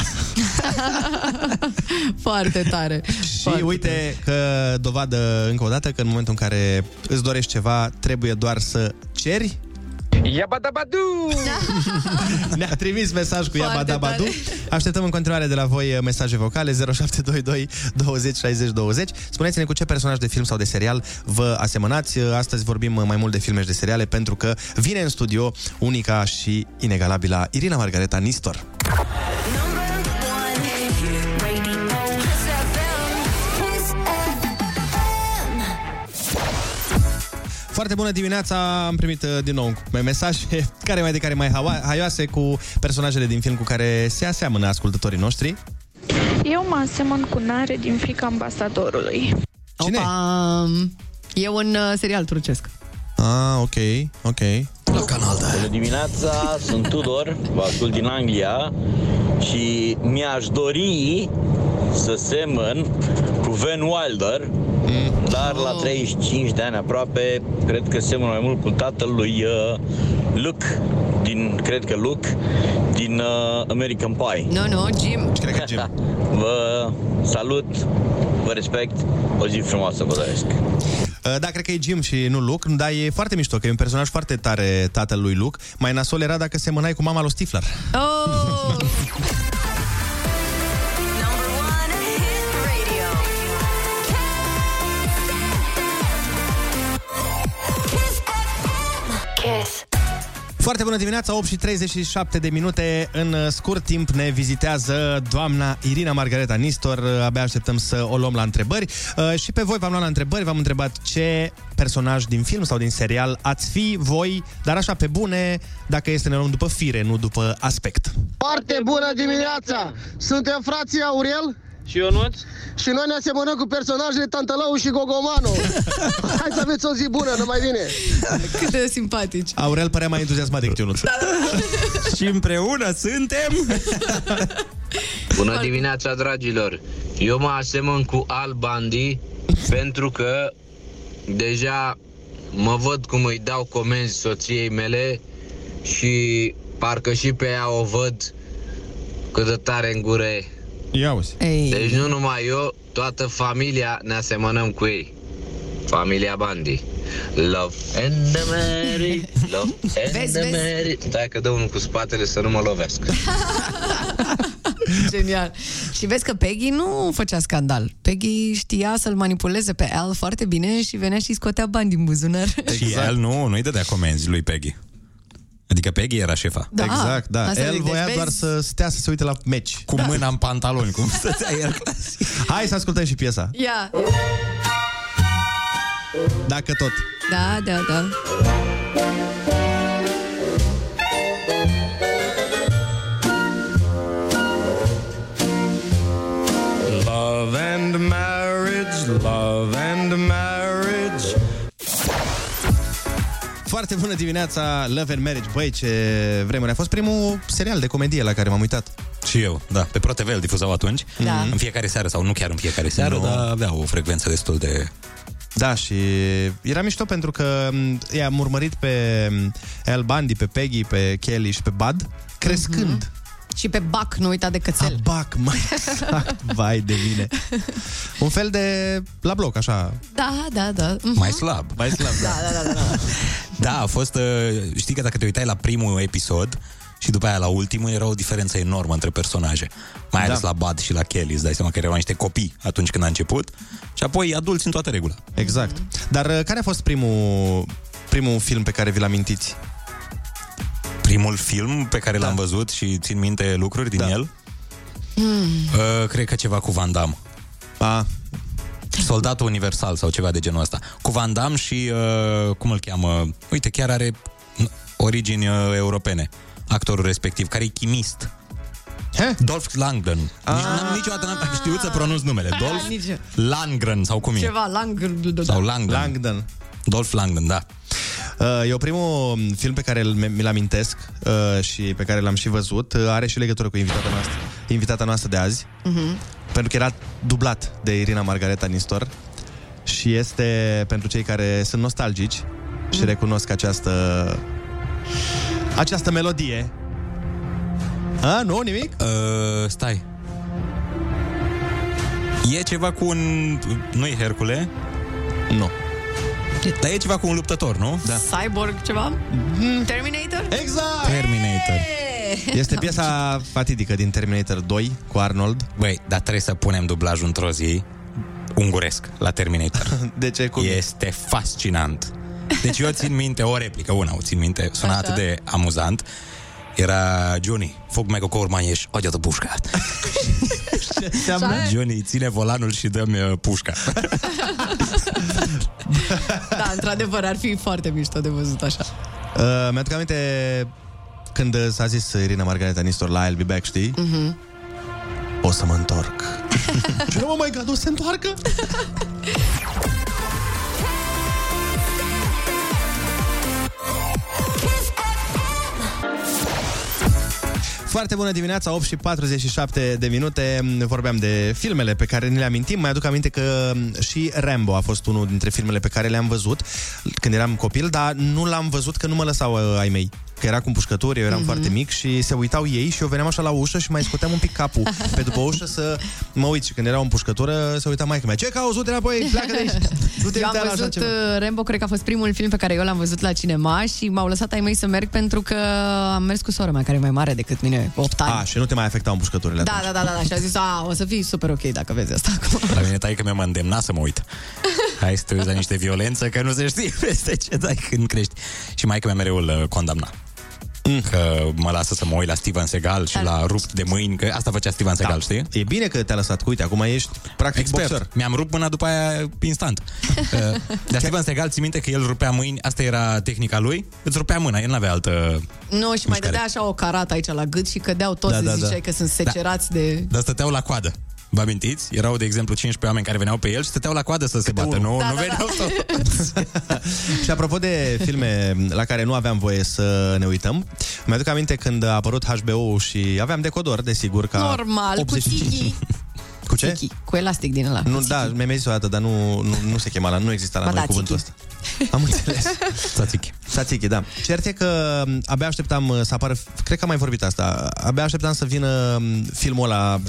Foarte tare. Și foarte uite tare. Că dovadă încă o dată că în momentul în care îți dorești ceva, trebuie doar să ceri. Iabadabadu! Ne-a trimis mesaj cu Iabadabadu. Așteptăm în continuare de la voi mesaje vocale 0722 20 60 20. Spuneți-ne cu ce personaj de film sau de serial vă asemănați. Astăzi vorbim mai mult de filme și de seriale pentru că vine în studio unica și inegalabila Irina Margareta Nistor. Foarte bună dimineața, am primit din nou mesaje care mai haioase cu personajele din film cu care se aseamănă ascultătorii noștri. Eu mă asemăn cu Nare din Frica ambasadorului. Cine? Opa! E un serial turcesc. Ok. La canal, da. Bună dimineața, sunt Tudor, vă ascult din Anglia și mi-aș dori să semăn cu Van Wilder. Dar la 35 de ani aproape, cred că semăn mai mult cu tatăl lui Luke, din American Pie. Nu, Jim. Cred că Jim. Vă salut, vă respect, o zi frumoasă vă doresc. Da, cred că e Jim și nu Luke, dar e foarte mișto, că e un personaj foarte tare tatăl lui Luke. Mai nasol era dacă semănai cu mama lui Stifler. Oh! Foarte bună dimineața, 8:37 În scurt timp ne vizitează doamna Irina Margareta Nistor. Abia așteptăm să o luăm la întrebări. Și pe voi v-am luat la întrebări. V-am întrebat ce personaj din film sau din serial ați fi voi, dar așa pe bune, dacă este, ne luăm după fire, nu după aspect. Foarte bună dimineața! Suntem frații Aurel și Ionuț. Și noi ne asemănăm cu personajele Tantalau și Gogomanu. Hai să aveți o zi bună, numai bine. Cât de simpatici. Aurel părea mai entuziasmat decât Ionuț. Și împreună suntem... Bună dimineața, dragilor. Eu mă asemăn cu Al Bundy pentru că deja mă văd cum îi dau comenzi soției mele și parcă și pe ea o văd cât de tare în gură e. Deci nu numai eu, toată familia ne asemănăm cu ei. Familia Bundy. Love and the Mary, love and the Mary. Stai că dă unul cu spatele să nu mă lovesc. Genial. Și vezi că Peggy nu făcea scandal. Peggy știa să-l manipuleze pe Al foarte bine și venea și scotea bani din buzunar. Și Al nu-i dădea comenzi lui Peggy. Adică Peggy era șefa. Da, exact, da. El voia doar să stea să se uite la meci. Cu mâna în pantaloni, cum stătea el clasic. Hai să ascultăm și piesa. Ia. Dacă tot. Da, da, da. Love and marriage, love and marriage. Foarte bună dimineața, Love and Marriage. Băi, ce vremuri. A fost primul serial de comedie la care m-am uitat. Și eu, da. Pe Pro TV îl difuzau atunci. Da. În fiecare seară, sau nu chiar în fiecare seară, no, dar avea o frecvență destul de... Da, și era mișto pentru că i-am urmărit pe Al Bundy, pe Peggy, pe Kelly și pe Bud, crescând. Mm-hmm. Și pe Buck, nu uita de cățel. Buck, mai exact, vai de mine. Un fel de la bloc, așa. Da, da, da. Uh-huh. Mai slab, da. Da. Da, a fost, știi că dacă te uitai la primul episod și după aia la ultimul, era o diferență enormă între personaje. Mai ales la Bud și la Kelly, îți dai seama că erau niște copii atunci când a început și apoi adulți în toată regula. Exact. Dar care a fost primul film pe care vi-l amintiți? Primul film pe care l-am văzut și țin minte lucruri din el? Cred că ceva cu Van Damme. Soldatul Universal sau ceva de genul ăsta. Cu Van Damme și, cum îl cheamă? Uite, chiar are origini europene. Actorul respectiv, care e chimist. Dolph Lundgren. Niciodată n-am știut să pronunț numele. Dolph Lundgren sau cum e? Ceva Lundgren. Dolph Lundgren, da. Eu primul film pe care mi-l amintesc și pe care l-am și văzut are și legătură cu invitata noastră de azi, pentru că era dublat de Irina Margareta Nistor și este pentru cei care sunt nostalgici și recunosc această melodie. Nu, nimic? Stai. E ceva cu un... Nu-i Hercule? Nu. Dar e ceva cu un luptător, nu? Da. Cyborg ceva? Terminator? Exact! Terminator. Este piesa fatidică din Terminator 2 cu Arnold. Băi, dar trebuie să punem dublajul într-o zi unguresc la Terminator. De ce? Cum? Este fascinant. Deci eu țin minte o replică, o țin minte, suna atât de amuzant. Era Johnny, foc mai cu corman ești, odia de pușca. Johnny, ține volanul și dă-mi pușca. Da, într-adevăr, ar fi foarte mișto de văzut așa. Mi-aduc aminte când s-a zis Irina Margareta Nistor la I'll Be Back, știi? O să mă întorc. Și nu mă mai gândesc, o să se întoarcă? Foarte bună dimineața, 8:47 Vorbeam de filmele pe care ne le amintim. Mai aduc aminte că și Rambo a fost unul dintre filmele pe care le-am văzut când eram copil, dar nu l-am văzut că nu mă lăsau ai mei. Că era cu împușcături, eu eram foarte mic și se uitau ei și eu veneam așa la ușă și mai scoteam un pic capul pe după ușă să mă uit. Și când era o împușcătură, se uita maică-mea. Ce cauți? Du-te înapoi, pleacă de aici. Eu am văzut Rambo, cred că a fost primul film pe care eu l-am văzut la cinema și m-au lăsat ai mei să merg pentru că am mers cu sora mea, care e mai mare decât mine, 8 ani. Și nu te mai afectau împușcăturile atunci. Da, și a zis, o să fii super ok dacă vezi asta acum. La mine taică mi-a îndemnat să mă uit. Hai să te uiți la niște violență, că nu se știe peste ce dai când crești. Și maică-mea mereu îl condamna. că mă lasă să mă uit la Steven Seagal și la rupt de mâini, că asta făcea Steven Seagal, da. Știi? E bine că te-a lăsat, uite, acum ești practic expert. Boxer. Mi-am rupt mâna după aia instant. Dar Steven Seagal, ții minte că el rupea mâini, asta era tehnica lui, îți rupea mâna, el n-avea altă... Nu, și mai dădea așa o carată aici la gât și cădeau toți, ziceai că sunt secerați de... Dar stăteau la coadă. Vă amintiți? Erau, de exemplu, 15 oameni care veneau pe el și stăteau la coadă să se bată. Nu veneau. Și apropo de filme la care nu aveam voie să ne uităm, mi-aduc aminte când a apărut HBO-ul și aveam decodor, desigur, ca... Normal, 85. Cu tighi. Cu ce? Tighi. Cu elastic din ăla. Nu, da, mi-am zis o dată, dar nu se chema la... Nu exista la noi cuvântul ăsta. Am înțeles. Tzatziki, da. Cert e că abia așteptam să apară... Cred că am mai vorbit asta. Abia așteptam să vină filmul ăla...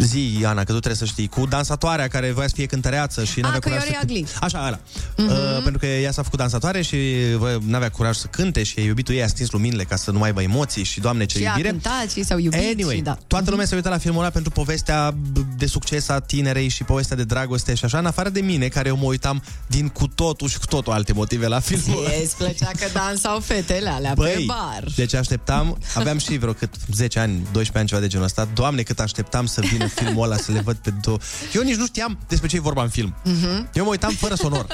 Zi, Ana, că tu trebuie să știi. Cu dansatoarea care voia să fie cântăreață și n-avea curaj să cânte. Așa, ala. Pentru că ea s-a făcut dansatoare și n-avea curaj să cânte și iubitul ei a stins luminile ca să nu mai aibă emoții și, Doamne, ce iubire. Și a cântat și s-au iubit. Anyway, și da. Toată lumea s-a uitat la filmul ăla pentru povestea de succes a tinerei și povestea de dragoste și așa, în afară de mine, care eu mă uitam din cu totul și cu totul alte motive la filmul ăla. Îți plăcea că dansau fetele alea pe bar. Deci așteptam, aveam și vreo cât 10 ani, 12 ani, ceva de genul ăsta. Doamne, cât așteptam să vină filmul ăla, să le văd pe două. Eu nici nu știam despre ce-i vorba în film. Eu mă uitam fără sonor.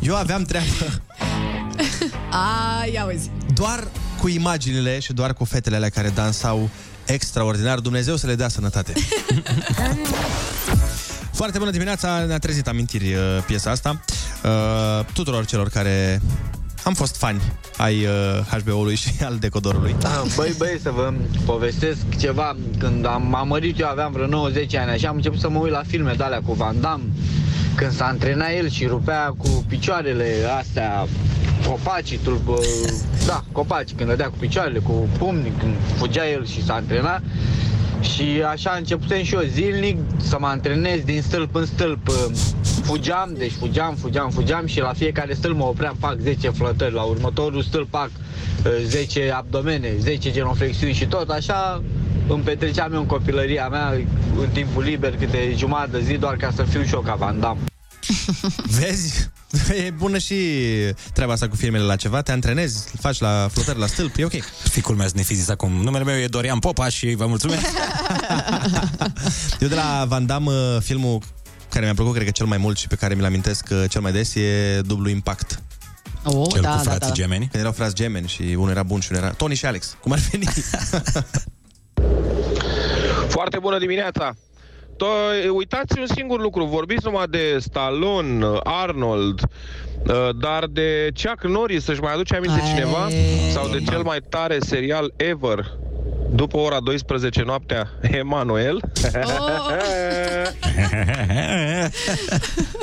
Eu aveam treabă. Ia uzi. Doar cu imaginile și doar cu fetele alea care dansau extraordinar. Dumnezeu să le dea sănătate. Foarte bună dimineața, ne-a trezit amintiri piesa asta. Tuturor celor care am fost fani ai HBO-ului și al decodorului. Băi, să vă povestesc ceva. Când am mărit, eu aveam vreo 9-10 ani și am început să mă uit la filme de alea cu Van Damme, când s-a antrenat el și rupea cu picioarele astea copacii, copaci, când dădea cu picioarele, cu pumni, când fugea el și s-a antrenat. Și așa începutem și eu zilnic să mă antrenez din stâlp în stâlp. Fugeam, deci fugeam și la fiecare stâlp mă opream, fac 10 flotări, la următorul stâlp fac 10 abdomene, 10 genoflexiuni și tot așa îmi petreceam eu în copilăria mea, în timpul liber, câte jumătate de zi, doar ca să fiu și eu ca Van Damme. Vezi? E bună și treaba asta cu filmele la ceva. Te antrenezi, faci la flotări, la stâlp, e ok. Ficul meu să ne fi zis acum. Numele meu e Dorian Popa și vă mulțumesc. Eu de la Van Damme, filmul care mi-a plăcut, cred că cel mai mult și pe care mi-l amintesc cel mai des, e Dublu Impact. Cel cu frații gemeni. Când erau frați gemeni și unul era bun și unul era... Tony și Alex, cum ar veni? Foarte bună dimineața! Uitați un singur lucru, vorbiți numai de Stallone, Arnold, dar de Chuck Norris să-și mai aduce aminte cineva? Sau de cel mai tare serial ever, după ora 12 noaptea, Emanuel?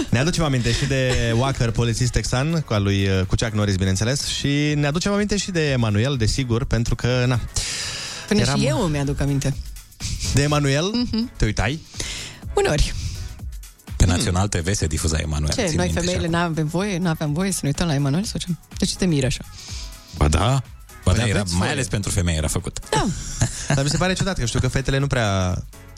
Ne aducem aminte și de Walker, polițist texan, cu Chuck Norris, bineînțeles, și ne aducem aminte și de Emanuel, desigur, pentru că, și eu mi-aduc aminte. De Emanuel? Te uitai? Uneori. Pe Național TV se difuza Emanuel. Ce? Noi femeile n-aveam voie să ne uităm la Emanuel? Sau ce? De ce te miri așa? Ba da, era mai ales pentru femei era făcut. Da. Dar mi se pare ciudat că știu că fetele nu prea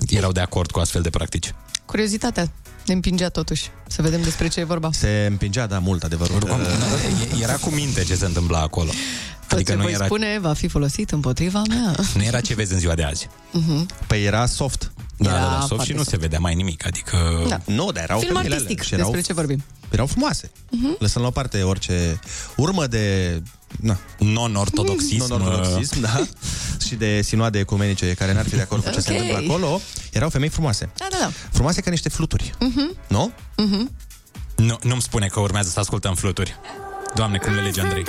erau de acord cu astfel de practici. Curiozitatea ne împingea totuși să vedem despre ce e vorba. Se împingea, da, mult, adevărul. Era cu minte ce se întâmpla acolo. Tot adică ce voi spune va fi folosit împotriva mea. Nu era ce vezi în ziua de azi. Păi era soft. Era soft și nu se vedea mai nimic. Adică... Da. Nu, dar erau film artistic, despre ce vorbim. Erau frumoase. Lăsăm la o parte orice urmă de... non-ortodoxism, da. Și de sinoade ecumenice care n-ar fi de acord cu ce se întâmplă acolo. Erau femei frumoase. Da. Frumoase ca niște fluturi. Nu? Nu-mi spune că urmează să ascultăm fluturi. Doamne, cum le lege Andrei.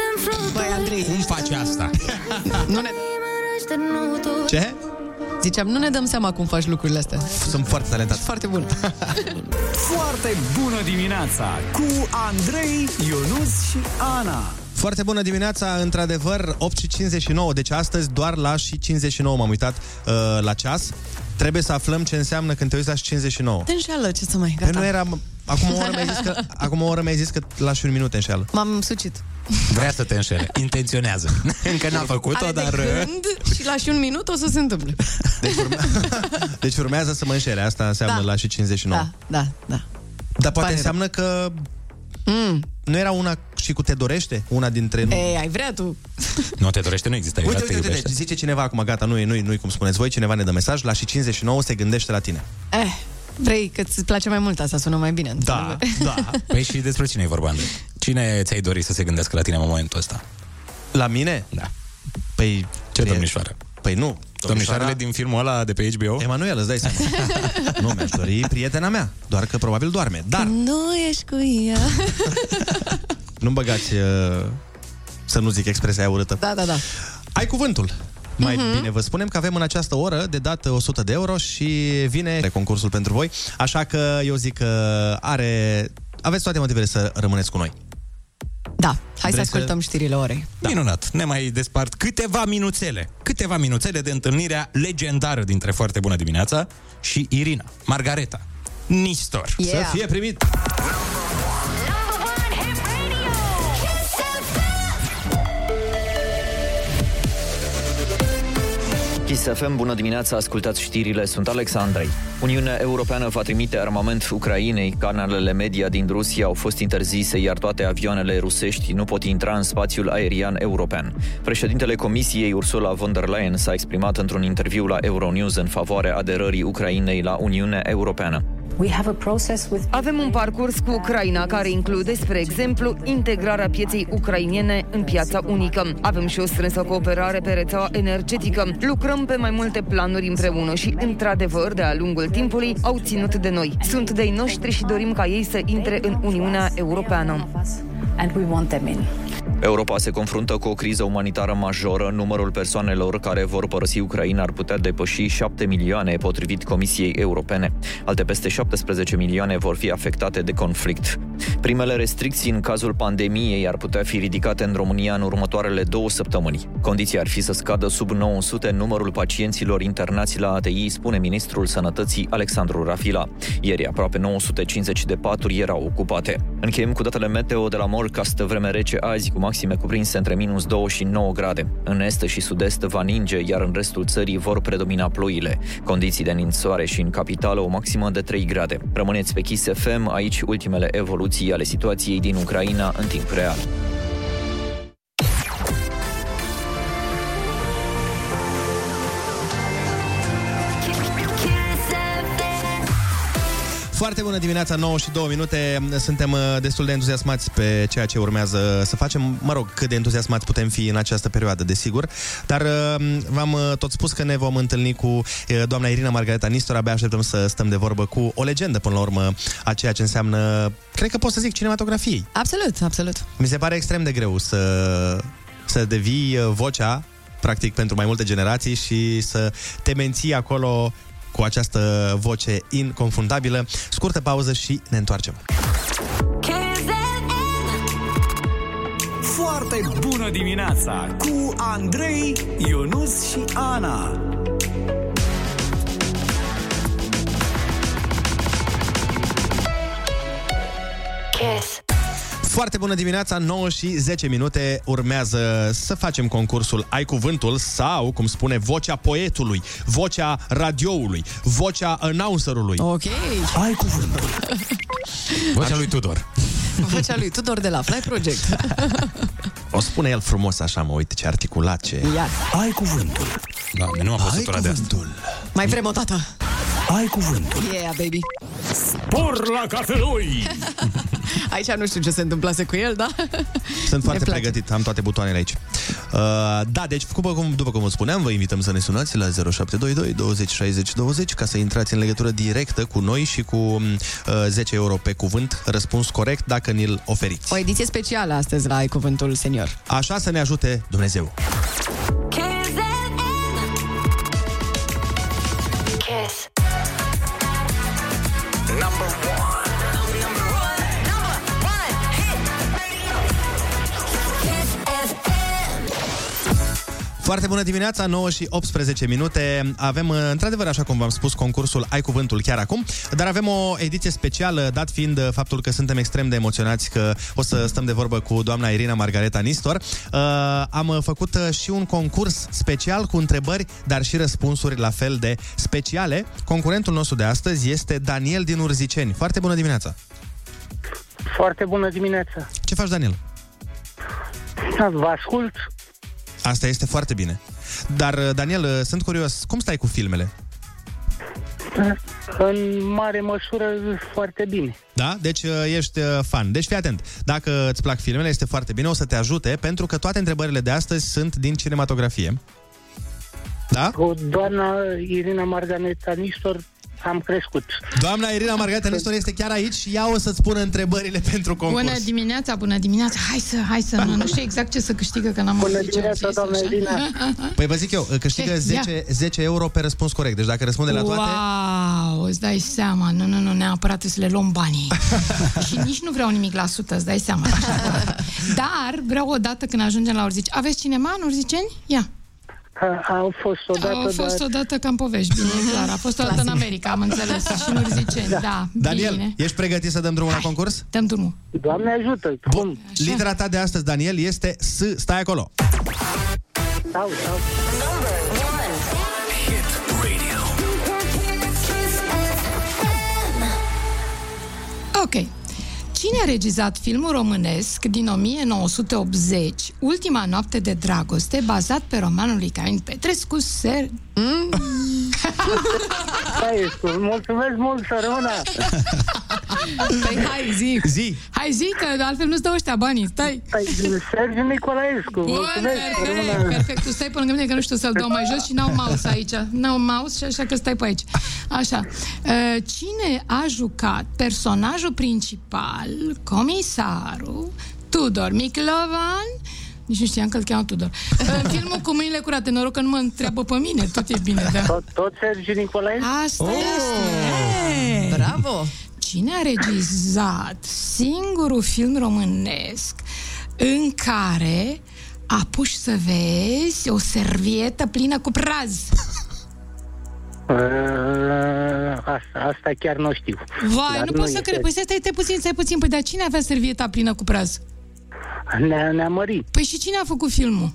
Băi, Andrei, cum faci asta? Ce? Ziceam, nu ne dăm seama cum faci lucrurile astea. Sunt foarte talentat. Foarte bun. Foarte bună dimineața cu Andrei, Ionuț și Ana. Foarte bună dimineața, într-adevăr, 8:59, deci astăzi doar la 8:59 m-am uitat la ceas. Trebuie să aflăm ce înseamnă când te uiți la 59. Te înșeală, ce să mai, gata. Păi nu eram... Acum o oră mi-ai zis că la și un minut te înșeală. M-am sucit. Vrea să te înșele, intenționează. Încă n-a făcut-o, dar... Când și la și un minut o să se întâmple. Deci urmează să mă înșele, asta înseamnă la și 59. Da. Dar poate înseamnă că... Nu era una și cu te dorește? Una dintre... Ei, ai vrea tu. Nu, te dorește, nu există. Uite, zice cineva acum, gata, nu-i cum spuneți voi, cineva ne dă mesaj, la și 59 se gândește la tine. Vrei că îți place mai mult, asta sună mai bine. Da, da. Păi și despre cine e vorba, Andrei? Cine ți-ai dorit să se gândească la tine în momentul ăsta? La mine? Da. Păi... Ce domnișoară? Păi nu. Domnișoarele din filmul ăla de pe HBO? Emanuel, îți dai seama. Nu mi-aș dori prietena mea, doar că probabil doarme, dar... Nu ești cu ea. Nu-mi băgați, să nu zic expresia aia urâtă. Da, da, da. Ai cuvântul. Mai bine vă spunem că avem în această oră de dat 100 de euro și vine concursul pentru voi, așa că eu zic că aveți toate motivele să rămâneți cu noi. Da, hai să ascultăm știrile orei. Da. Minunat, ne mai despart câteva minuțele de întâlnirea legendară dintre Foarte Bună Dimineața și Irina Margareta Nistor. Yeah. Să fie primit! Kiss FM, bună dimineața, ascultați știrile, sunt Alex Andrei. Uniunea Europeană va trimite armament Ucrainei, canalele media din Rusia au fost interzise, iar toate avioanele rusești nu pot intra în spațiul aerian european. Președintele Comisiei, Ursula von der Leyen, s-a exprimat într-un interviu la Euronews în favoarea aderării Ucrainei la Uniunea Europeană. Avem un parcurs cu Ucraina care include, spre exemplu, integrarea pieței ucrainene în piața unică. Avem și o strânsă cooperare pe rețeaua energetică. Lucrăm pe mai multe planuri împreună și, într-adevăr, de-a lungul timpului, au ținut de noi. Sunt de-ai noștri și dorim ca ei să intre în Uniunea Europeană. Europa se confruntă cu o criză umanitară majoră. Numărul persoanelor care vor părăsi Ucraina ar putea depăși 7 milioane, potrivit Comisiei Europene. Alte peste 17 milioane vor fi afectate de conflict. Primele restricții în cazul pandemiei ar putea fi ridicate în România în următoarele 2 săptămâni. Condiția ar fi să scadă sub 900 numărul pacienților internați la ATI, spune ministrul Sănătății Alexandru Rafila. Ieri aproape 950 de paturi erau ocupate. Încheiem cu datele meteo de la Morcast, vreme rece azi, cu maxime cuprinse între minus 2 și 9 grade. În est și sud-est va ninge, iar în restul țării vor predomina ploile. Condiții de ninsoare și în capitală o maximă de 3 grade. Rămâneți pe Kiss FM, aici ultimele evoluții ale situației din Ucraina în timp real. Foarte bună dimineața, 9 și 2 minute. Suntem destul de entuziasmați pe ceea ce urmează să facem. Mă rog, cât de entuziasmați putem fi în această perioadă, desigur. Dar v-am tot spus că ne vom întâlni cu doamna Irina Margareta Nistor. Abia așteptăm să stăm de vorbă cu o legendă, până la urmă, a ceea ce înseamnă, cred că pot să zic, cinematografiei. Absolut, absolut. Mi se pare extrem de greu să devii vocea, practic, pentru mai multe generații și să te menții acolo cu această voce inconfundabilă. Scurtă pauză și ne întoarcem. Foarte bună dimineața cu Andrei, Ionuț și Ana. Kiss. Foarte bună dimineața, 9 și 10 minute, urmează să facem concursul Ai Cuvântul sau, cum spune, vocea poetului, vocea radioului, vocea announcerului. Ok. Ai Cuvântul. Vocea lui Tudor. Vocea lui Tudor de la Fly Project. O spune el frumos așa, mă, uite ce articulat, ce... Iar. Ai Cuvântul. Doamne, nu am fost sătura de asta. Mai vrem o dată. Ai Cuvântul. Yeah, baby. Spor la cafeloi! Aici nu știu ce se întâmplase cu el, da? Sunt foarte pregătit, am toate butoanele aici. Da, deci, după cum vă spuneam, vă invităm să ne sunați la 0722 20 60 20 ca să intrați în legătură directă cu noi și cu 10 euro pe cuvânt, răspuns corect, dacă ni-l oferiți. O ediție specială astăzi la Ai Cuvântul Senior. Așa să ne ajute Dumnezeu! Foarte bună dimineața, 9 și 18 minute. Avem, într-adevăr, așa cum v-am spus, concursul Ai Cuvântul chiar acum, dar avem o ediție specială, dat fiind faptul că suntem extrem de emoționați că o să stăm de vorbă cu doamna Irina Margareta Nistor. Am făcut și un concurs special cu întrebări, dar și răspunsuri la fel de speciale. Concurentul nostru de astăzi este Daniel din Urziceni. Foarte bună dimineața! Foarte bună dimineața. Ce faci, Daniel? Vă ascult. Asta este foarte bine. Dar, Daniel, sunt curios, cum stai cu filmele? În mare măsură foarte bine. Da? Deci ești fan. Deci fii atent. Dacă îți plac filmele, este foarte bine. O să te ajute, pentru că toate întrebările de astăzi sunt din cinematografie. Da? Cu doamna Irina Margareta Nistor am crescut. Doamna Irina Margareta Nistor este chiar aici. Ea o să-ți spună întrebările pentru concurs. Bună dimineața, bună dimineața. Hai să, nu știu exact ce să câștigă, că n-am auzit. Bună dimineața, doamna Irina. Păi vă zic eu, câștigă 10 euro pe răspuns corect. Deci dacă răspunde la toate... Wow, îți dai seama. Nu, neapărat trebuie să le luăm banii. Și nici nu vreau nimic la sută, îți dai seama. Dar vreau odată când ajungem la Urzici. Aveți cinema în Urziceni? Ia. Au fost odată cam povești, bine, clar. A fost odată în America, am înțeles, și în Urziceni, da. Daniel, bine. Ești pregătit să dăm drumul la concurs? Dăm drumul. Doamne ajută! Bun. Litera ta de astăzi, Daniel, este S. Stai acolo! Stau. Ok. Cine a regizat filmul românesc din 1980, Ultima noapte de dragoste, bazat pe romanul lui Călin Petrescu, Mulțumesc mult, Săruna! Păi hai, zi! Hai, zi, că altfel nu-ți dau ăștia banii, stai! Sergiu Nicolaescu, mulțumesc, Săruna! Perfect, tu stai pe lângă mine, că nu știu să-l dau mai jos și n-au mouse aici. N-au mouse și așa că stai pe aici. Așa. Cine a jucat personajul principal, comisarul Tudor Miclovan? Nici nu știam că îl cheamă Tudor. Filmul cu mâinile curate, noroc că nu mă întreabă pe mine, tot e bine, da. Tot Sergiu Nicolae? Asta. Bravo! Cine a regizat singurul film românesc în care apuci să vezi o servietă plină cu praz? Asta chiar nu știu. Vai, nu pot să cred. Păi stai puțin. Păi, dar cine avea servieta plină cu praz? Neamărit. Păi și cine a făcut filmul?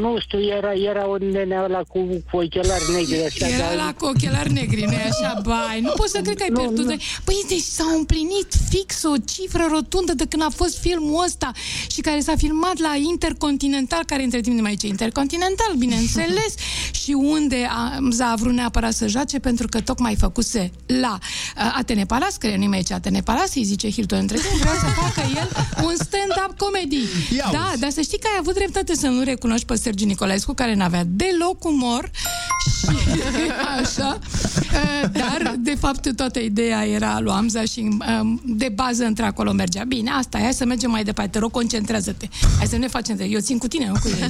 Nu știu, era o nenea ăla cu ochelari negri. Așa, era ăla cu ochelari negri, nu-i așa? Bai, nu pot să cred că ai pierdut. Păi, deci s-a împlinit fix o cifră rotundă de când a fost filmul ăsta și care s-a filmat la Intercontinental, care între timp nu mai e Intercontinental, bineînțeles, și unde a vrut neapărat să joace, pentru că tocmai făcuse la Atene Palace, care nu mai e Atene Palace, îi zice Hilton între timp, vrea să facă el un stand-up comedy. Da, dar să știi că ai avut dreptate să nu recunoști pe Sergiu Nicolaescu, care n-avea deloc umor și așa, dar de fapt toată ideea era lui Amza și de bază într-acolo mergea. Bine, asta e, hai să mergem mai departe, te rog, concentrează-te, hai să ne facem, eu țin cu tine, nu cu ei.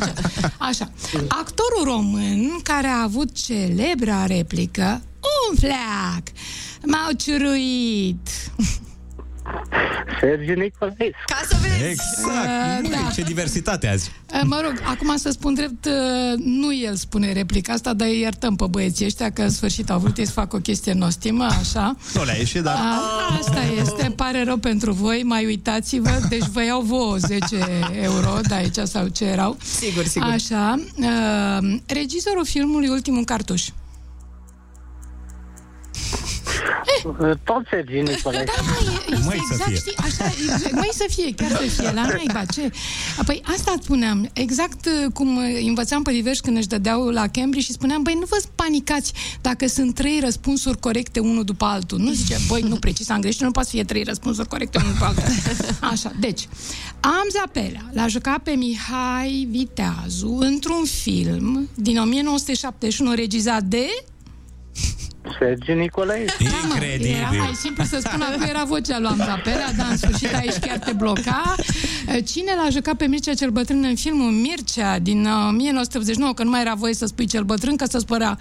Așa, actorul român care a avut celebra replică, un fleac, m-au ciuruit. Sergiu Nicolaescu. Ca să vezi. Exact. Da. Ce diversitate azi. Mă rog, acum să spun drept, nu el spune replica asta, dar îi iertăm pe băieții ăștia că în sfârșit au vrut să facă o chestie nostimă, așa. Nu le-a ieșit, dar... Asta este, pare rău pentru voi, mai uitați-vă, deci vă iau vouă 10 euro de aici sau ce erau. Sigur. Așa. Regizorul filmului Ultimul cartuș. Tot Sergiu Nicolae. Da, măi, exact, știi, așa, măi să fie, chiar să fie, la naiba, ce? Păi asta spuneam, exact cum învățam pe diversi când își dădeau la Cambridge și spuneam, băi, nu vă panicați dacă sunt 3 răspunsuri corecte unul după altul. Nu zice, băi, nu, precis, am greșit, nu poate să fie 3 răspunsuri corecte unul după altul. Așa, deci, Amza Pelea l-a jucat pe Mihai Viteazu într-un film din 1971 regizat de... Sergiu Nicolaescu. Incredibil. Era mai simplu să spun, acum era vocea lui Amza Pelea, dar în sfârșit aici chiar te bloca. Cine l-a jucat pe Mircea cel Bătrân în filmul Mircea din 1989, că nu mai era voie să spui cel bătrân, că să-ți părea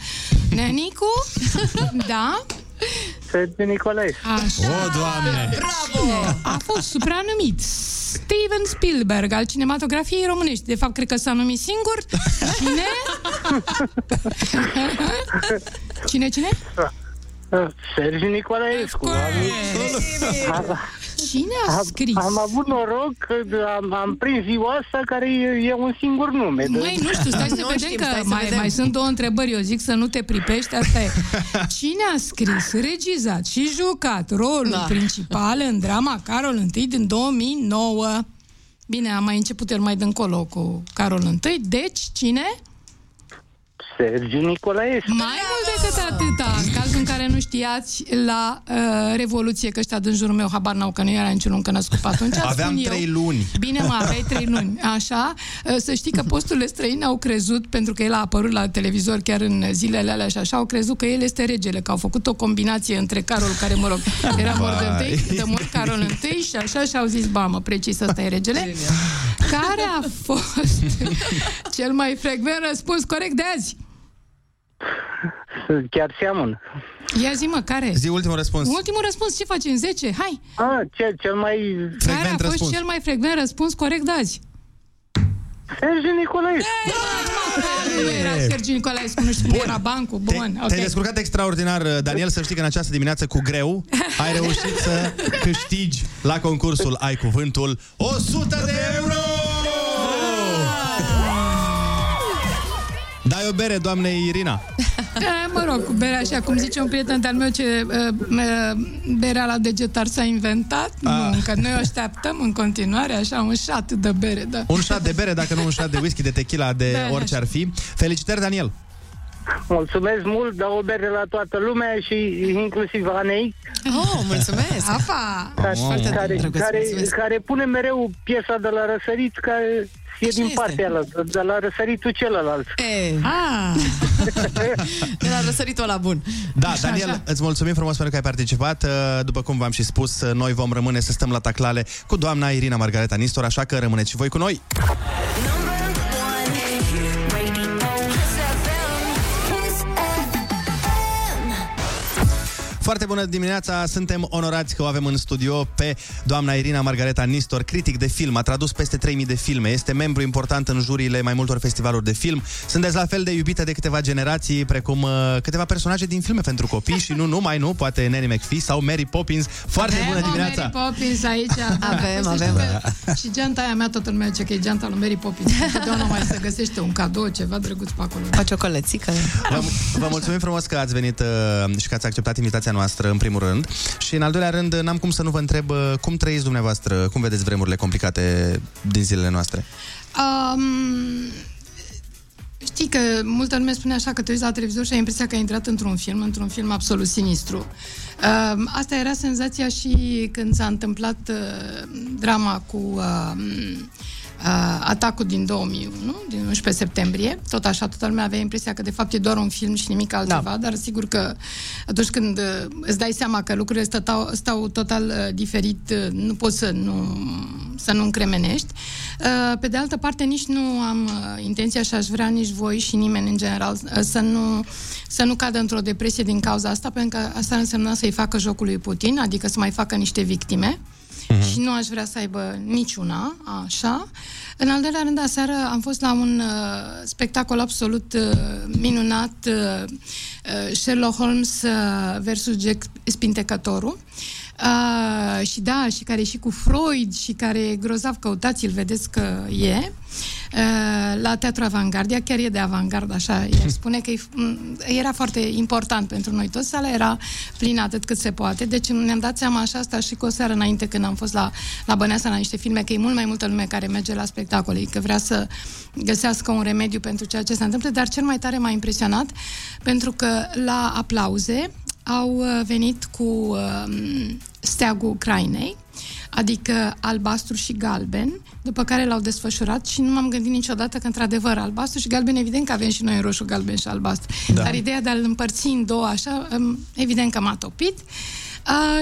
Nenicu? Da? Sergiu Nicolaescu. Așa. O, Doamne! Bravo! Cine a fost supranumit Steven Spielberg al cinematografiei românești? De fapt, cred că s-a numit singur. Cine? Cine? Sergiu Nicolaescu. Cine a scris? Am avut noroc că am prins ziua asta care e un singur nume. Măi, nu știu, stai să nu vedem, știm, că stai mai sunt două întrebări. Eu zic să nu te pripești, asta e. Cine a scris, regizat și jucat rolul principal în drama Carol I din 2009? Bine, am mai început el mai dâncolo cu Carol I. Deci, cine? Sergiu Nicolaescu. Mai mult decât atâta, în cazul în care nu știați la Revoluție, că ăștia din jurul meu habar n-au, că nu era niciun om că născut pe atunci. Aveam 3 luni. Bine, mă, aveai 3 luni. Așa, să știi că posturile străine au crezut, pentru că el a apărut la televizor chiar în zilele alea și așa, au crezut că el este regele, că au făcut o combinație între Carol, care, mă rog, era mort Carol I și așa, și au zis, ba, mă, precis, ăsta e regele. Genial. Care a fost cel mai frecvent răspuns corect de azi? Chiar seamănă. Ia zi, mă, care? Zi ultimul răspuns. Ultimul răspuns, ce facem? 10? Hai! Care a fost cel mai frecvent răspuns corect de azi? Sergiu Nicolaescu. Nu era Sergiu Nicolaescu, nu știu, era bancul. Te-ai descurcat extraordinar, Daniel, să știi că în această dimineață cu greu ai reușit să câștigi la concursul Ai Cuvântul 100 de euro! Dai o bere, doamne Irina. Mă rog, cu berea, așa cum zice un prieten de-al meu, ce berea la degetar s-a inventat. Nu, că noi o așteptăm în continuare, așa, un shot de bere, da. Un shot de bere, dacă nu un shot de whisky, de tequila, de orice ar fi. Felicitări, Daniel! Mulțumesc mult, dau o bere la toată lumea și inclusiv Anei. Oh, mulțumesc! Apa! Care pune mereu piesa de la Răsărit, care... E din partea ala, de la răsăritul celălalt. De la răsăritul ăla bun. Da, așa, Daniel, așa. Îți mulțumim frumos pentru că ai participat. După cum v-am și spus, noi vom rămâne să stăm la taclale cu doamna Irina Margareta Nistor, așa că rămâneți și voi cu noi. Foarte bună dimineața! Suntem onorați că o avem în studio pe doamna Irina Margareta Nistor, critic de film, a tradus peste 3.000 de filme, este membru important în juriile mai multor festivaluri de film. Sunteți la fel de iubită de câteva generații, precum câteva personaje din filme pentru copii și nu numai, nu, poate Nanny McPhee sau Mary Poppins. Foarte bună dimineața! Mary Poppins aici! Avem! Și geanta aia mea, toată lumea zice că e geanta lui Mary Poppins. Întotdeauna mai se găsește un cadou, ceva drăguț pe acolo. O ciocolățică! Vă mulțumim frumos că ați venit și că ați acceptat invitația noastră, în primul rând. Și în al doilea rând, n-am cum să nu vă întreb cum trăiți dumneavoastră, cum vedeți vremurile complicate din zilele noastre? Știi că multă lume spune așa că te uiți la televizor și ai impresia că ai intrat într-un film absolut sinistru. Asta era senzația și când s-a întâmplat drama cu atacul din 2001, din 11 septembrie, tot așa, toată lumea avea impresia că de fapt e doar un film și nimic altceva, dar sigur că atunci când îți dai seama că lucrurile stau total diferit, nu poți să nu încremenești. Pe de altă parte, nici nu am intenția și aș vrea nici voi și nimeni în general să nu cadă într-o depresie din cauza asta, pentru că asta însemna să-i facă jocul lui Putin, adică să mai facă niște victime. Și nu aș vrea să aibă niciuna, așa. În al doilea rând, aseară am fost la un spectacol absolut minunat, Sherlock Holmes versus Jack Spintecătorul. Și da, și care e și cu Freud și care e grozav, căutați-l, vedeți că e la Teatru Avangardia, chiar e de avangard, așa i-aș spune, că era foarte important pentru noi toți, sala era plină atât cât se poate, deci ne-am dat seama așa, asta și cu o seară înainte când am fost la Băneasa la niște filme, că e mult mai multă lume care merge la spectacole, că vrea să găsească un remediu pentru ceea ce se întâmplă, dar cel mai tare m-a impresionat pentru că la aplauze au venit cu steagul Ucrainei, adică albastru și galben, după care l-au desfășurat și nu m-am gândit niciodată că, într-adevăr, albastru și galben, evident că avem și noi roșu, galben și albastru. Da. Dar ideea de a-l împărți în două, așa, evident că m-a topit.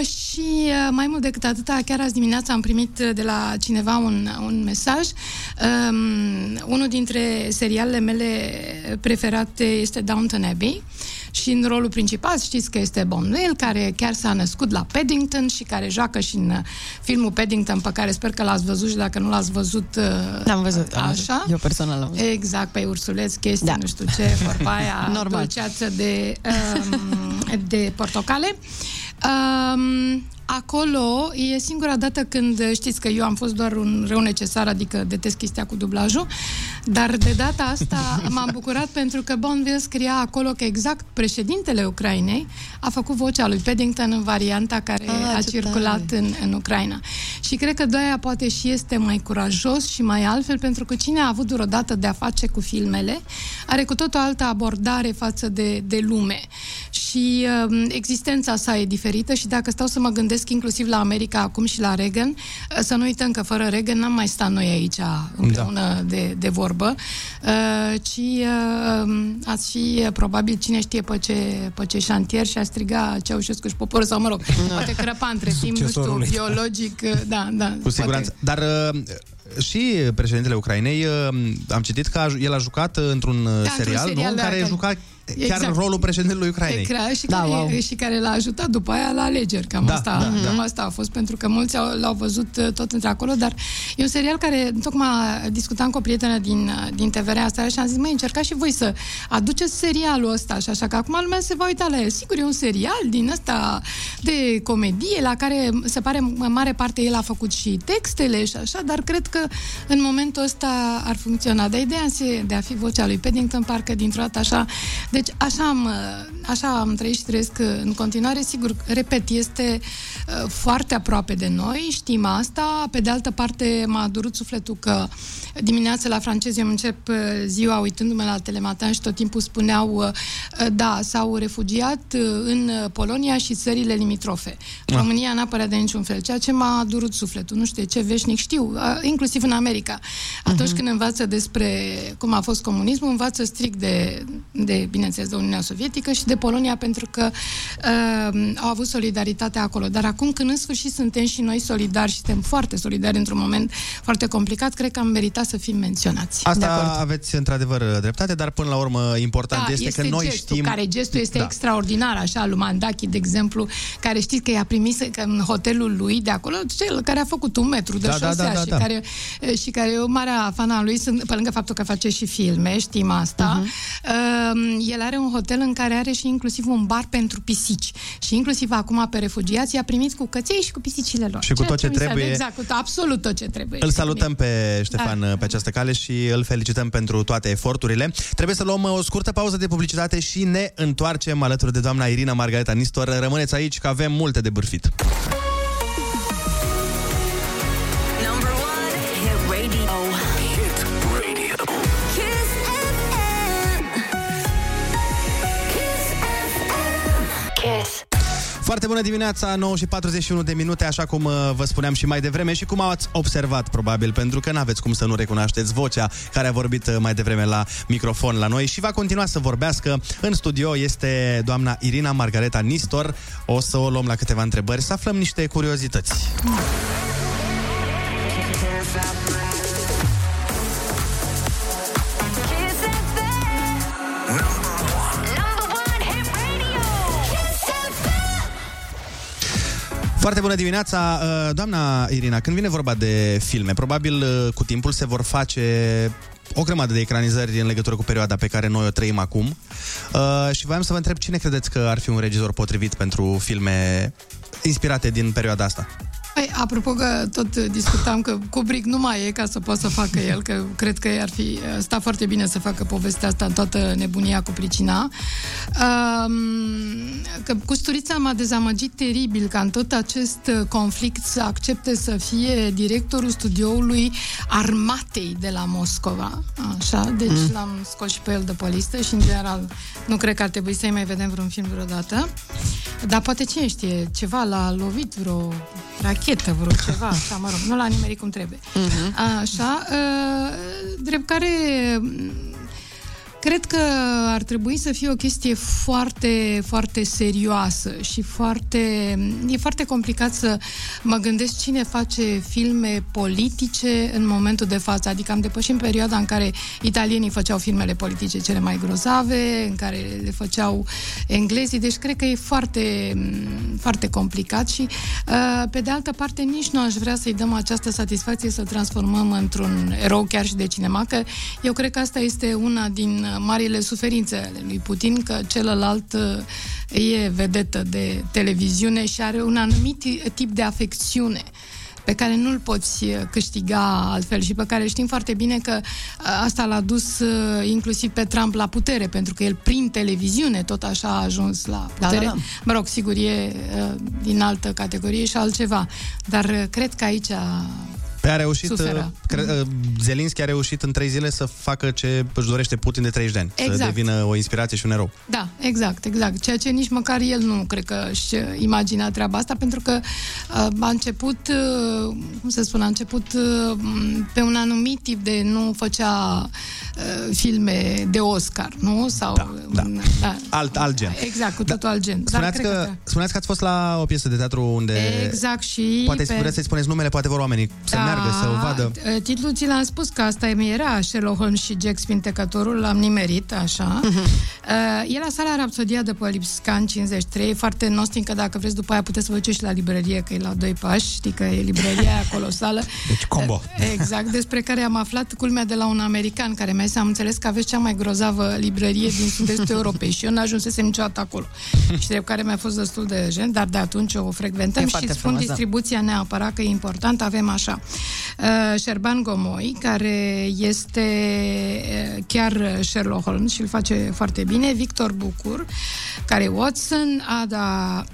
Și mai mult decât atâta, chiar azi dimineața am primit de la cineva un mesaj. Unul dintre serialele mele preferate este Downton Abbey și în rolul principal știți că este Bonwell, care chiar s-a născut la Paddington și care joacă și în filmul Paddington, pe care sper că l-ați văzut și dacă nu l-ați văzut... L-am văzut. Eu personal l-am văzut. Exact, pe ursuleț, chestii, nu știu ce, vorba aia, dulceață de portocale. Acolo e singura dată când, știți că eu am fost doar un rău necesar, adică detest chestia cu dublajul, dar de data asta m-am bucurat pentru că Bonville scria acolo că exact președintele Ucrainei a făcut vocea lui Paddington în varianta care a circulat în Ucraina. Și cred că de-aia poate și este mai curajos și mai altfel, pentru că cine a avut vreodată de a face cu filmele are cu tot o altă abordare față de lume. Și existența sa e diferită și dacă stau să mă gândesc inclusiv la America acum și la Reagan, să nu uităm că fără Reagan n-am mai stat noi aici împreună de vorbă, ci ați fi probabil cine știe pe ce șantier și a striga Ceaușescu și poporul, sau mă rog, poate crăpa între timp, nu știu, biologic, da. Cu siguranță. Poate. Dar... Și președintele Ucrainei, am citit că el a jucat într-un serial în care juca chiar rolul președintelui Ucrainei. Și care l-a ajutat după aia la alegeri. Cam asta a fost, pentru că mulți l-au văzut tot între acolo, dar e un serial care tocmai discutam cu o prietenă din TVR asta și am zis, măi, încercați și voi să aduceți serialul ăsta și așa, că acum lumea se va uita la el. Sigur, e un serial din ăsta de comedie, la care se pare în mare parte el a făcut și textele și așa, dar cred că în momentul ăsta ar funcționa. Dar ideea de a fi vocea lui Paddington, parcă dintr-o dată așa... Deci așa am trăit și trăiesc în continuare. Sigur, repet, este foarte aproape de noi, știm asta. Pe de altă parte, m-a durut sufletul că dimineața la francezi eu încep ziua uitându-mă la Telematan și tot timpul spuneau s-au refugiat în Polonia și țările limitrofe. România n-a apărat de niciun fel, ceea ce m-a durut sufletul. Nu știu ce veșnic știu, inclusiv în America. Atunci când învață despre cum a fost comunismul, învață strict de bineînțeles, de Uniunea Sovietică și de Polonia, pentru că au avut solidaritate acolo. Dar acum, când în sfârșit suntem și noi solidari și suntem foarte solidari într-un moment foarte complicat, cred că am meritat să fim menționați. Asta aveți, într-adevăr, dreptate, dar până la urmă important este că noi gestul, știm... Care gestul este extraordinar, așa, lui Mandachi, de exemplu, care știți că i-a primit în hotelul lui de acolo, cel care a făcut un metru de șosea care e o mare fan a lui, pe lângă faptul că face și filme, știm asta. El are un hotel în care are și inclusiv un bar pentru pisici. Și inclusiv acum pe refugiați i-a primit cu căței și cu pisicile lor. Și cu tot ce trebuie. Exact, cu absolut tot ce trebuie. Îl salutăm pe Ștefan pe această cale și îl felicităm pentru toate eforturile. Trebuie să luăm o scurtă pauză de publicitate și ne întoarcem alături de doamna Irina Margareta Nistor. Rămâneți aici că avem multe de bârfit. Foarte bună dimineața, 9:41 de minute, așa cum vă spuneam și mai devreme și cum ați observat probabil, pentru că n-aveți cum să nu recunoașteți vocea care a vorbit mai devreme la microfon la noi și va continua să vorbească. În studio este doamna Irina Margareta Nistor. O să o luăm la câteva întrebări, să aflăm niște curiozități. Foarte bună dimineața, doamna Irina, când vine vorba de filme, probabil cu timpul se vor face o grămadă de ecranizări în legătură cu perioada pe care noi o trăim acum și voiam să vă întreb cine credeți că ar fi un regizor potrivit pentru filme inspirate din perioada asta? Păi, apropo că tot discutam că Kubrick nu mai e ca să poată să facă el, că cred că ar fi stat foarte bine să facă povestea asta în toată nebunia cu pricina. Că Custurița m-a dezamăgit teribil ca în tot acest conflict să accepte să fie directorul studioului armatei de la Moscova. Așa, deci l-am scos și pe el de pe listă și, în general, nu cred că ar trebui să-i mai vedem vreun film vreodată. Dar poate cine știe, ceva l-a lovit vreo rachetă, vreo ceva, așa, mă rog, nu l-a nimerit cum trebuie. Așa, drept care... Cred că ar trebui să fie o chestie foarte, foarte serioasă și e foarte complicat să mă gândesc cine face filme politice în momentul de față. Adică am depășit perioada în care italienii făceau filmele politice cele mai grozave, în care le făceau englezii, deci cred că e foarte, foarte complicat și pe de altă parte nici nu aș vrea să-i dăm această satisfacție să transformăm într-un erou chiar și de cinema, că eu cred că asta este una din marile suferințe ale lui Putin, că celălalt e vedetă de televiziune și are un anumit tip de afecțiune pe care nu-l poți câștiga altfel și pe care știm foarte bine că asta l-a dus inclusiv pe Trump la putere, pentru că el prin televiziune tot așa a ajuns la putere. Da. Mă rog, sigur, e din altă categorie și altceva, dar cred că aici a reușit, Zelinski a reușit în 3 zile să facă ce își dorește Putin de 30 de ani. Exact. Să devină o inspirație și un erou. Da, exact. Ceea ce nici măcar el nu cred că își imagina treaba asta, pentru că a început, pe un anumit tip de, nu făcea filme de Oscar, nu? Sau alt gen. Exact, cu totul alt gen. Spuneați că ați fost la o piesă de teatru unde... Exact, și... Poate vreți să-i spuneți numele, poate vor oamenii să meargă, să o vadă. Titlul ți l-am spus, că asta era Sherlock Holmes și Jack Spintecătorul, l-am nimerit, așa. E la sala Rapsodia de pe Lipscan 53, foarte nostin, că dacă vreți după aia puteți să vă duceți și la librărie, că e la 2 pași, știi că e librăria colosală. Deci combo. Exact, despre care am aflat, culmea, de la un american care mi-a zis, am înțeles că aveți cea mai grozavă librărie din sud-estul Europei și eu n-ajunsesem niciodată acolo. Și drept care mi-a fost destul de gen, dar de atunci o frecventăm și spun frumos, distribuția neapărat, că e important, avem așa. Șerban Gomoi, care este chiar Sherlock Holmes și îl face foarte bine, Victor Bucur, care e Watson,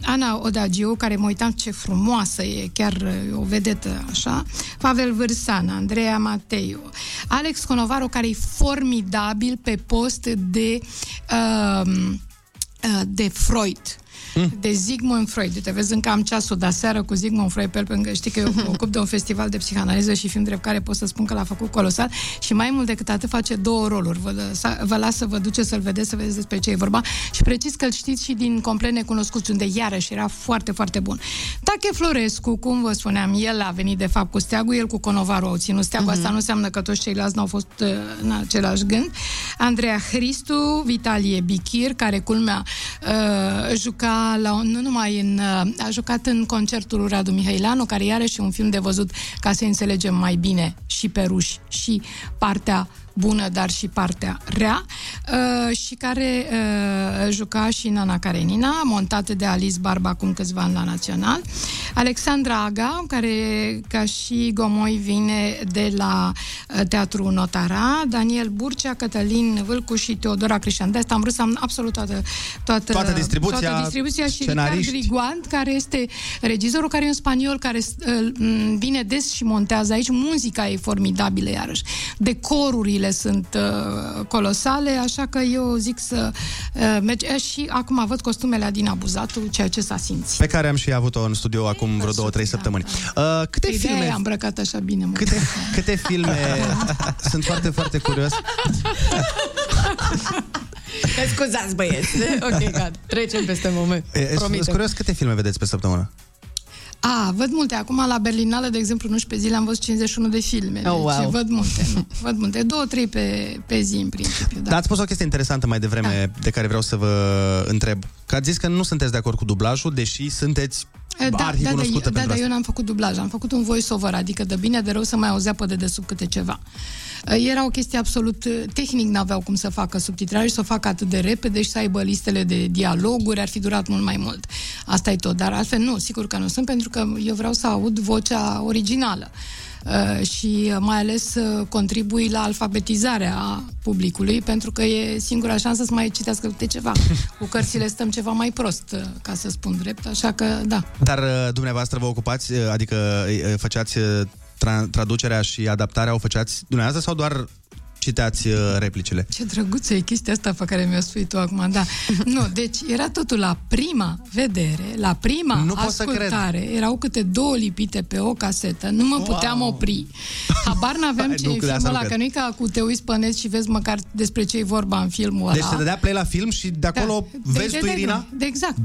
Ana Odagiu, care mă uitam ce frumoasă e, chiar o vedetă așa, Pavel Vârsan, Andreea Mateiu, Alex Conovaru, care e formidabil pe post de Freud, de Sigmund Freud. Te vezi, încă am ceasul de seară cu Sigmund Freud pe el, pentru că știi că eu mă ocup de un festival de psihanaliză și film, drept care pot să spun că l-a făcut colosal și mai mult decât atât face 2 roluri. Vă las să vă duceți să-l vedeți, să vedeți despre ce e vorba și precis că-l știți și din Complet Necunoscuți, unde iarăși era foarte, foarte bun. Tache Florescu, cum vă spuneam, el a venit de fapt cu steagul, el cu Conovaru au ținut steagul, asta nu înseamnă că toți ceilalți n-au fost în același gând. Andreea Hristu, Vitalie Bichir, care culmea a jucat în concertul lui Radu Mihailanu, care iarăși e un film de văzut ca să înțelegem mai bine și pe ruși, și partea bună, dar și partea rea, și care juca și în Ana Karenina, montată de Alice Barba acum câțiva ani la Național. Alexandra Aga, care ca și Gomoi vine de la Teatrul Notara, Daniel Burcea, Cătălin Vâlcu și Teodora Crișan. De asta am vrut să am absolut toată distribuția și Ricard Griguant, care este regizorul, care e un spaniol, care vine des și montează aici. Muzica e formidabilă iarăși. Decorurile sunt colosale, așa că eu zic să merge. Și acum văd costumele Adina Buzatu, ceea ce s-a simțit. Pe care am și avut-o în studio acum vreo 2-3 săptămâni. Da. Câte filme... De-aia am îmbrăcat așa bine. Câte filme... Sunt foarte, foarte curios. Scuzați, băieți. Ok, gata. Trecem peste moment. Sunt curios câte filme vedeți pe săptămână? Văd multe. Acum la Berlinală, de exemplu, nu știu, pe zi am văzut 51 de filme. Oh, wow. Deci văd multe. 2-3 pe zi, în principiu. Da. Dar ați spus o chestie interesantă mai devreme, de care vreau să vă întreb. Că ați zis că nu sunteți de acord cu dublajul, deși sunteți arhicunoscută pentru asta. Eu n-am făcut dublaj. Am făcut un voice-over, adică de bine, de rău să mai auzea pe dedesubt câte ceva. Era o chestie absolut... Tehnic n-aveau cum să facă subtitrare și să o facă atât de repede și să aibă listele de dialoguri. Ar fi durat mult mai mult. Asta e tot. Dar altfel nu, sigur că nu sunt, pentru că eu vreau să aud vocea originală. Și mai ales contribui la alfabetizarea publicului, pentru că e singura șansă să mai citească câte ceva. Cu cărțile stăm ceva mai prost, ca să spun drept, așa că da. Dar dumneavoastră vă ocupați, adică făceați traducerea și adaptarea, o făceați dumneavoastră sau doar citeați replicile? Ce drăguță e chestia asta pe care mi-o spui tu acum, da. Nu, deci era totul la prima vedere, la prima ascultare. Erau câte 2 lipite pe o casetă, nu mă puteam opri. Habar n-aveam ce e filmul ăla, că nu-i ca cu te uiți pe net și vezi măcar despre ce e vorba în filmul ăla. Deci te dădea play la film și de acolo vezi tu, Irina? Exact.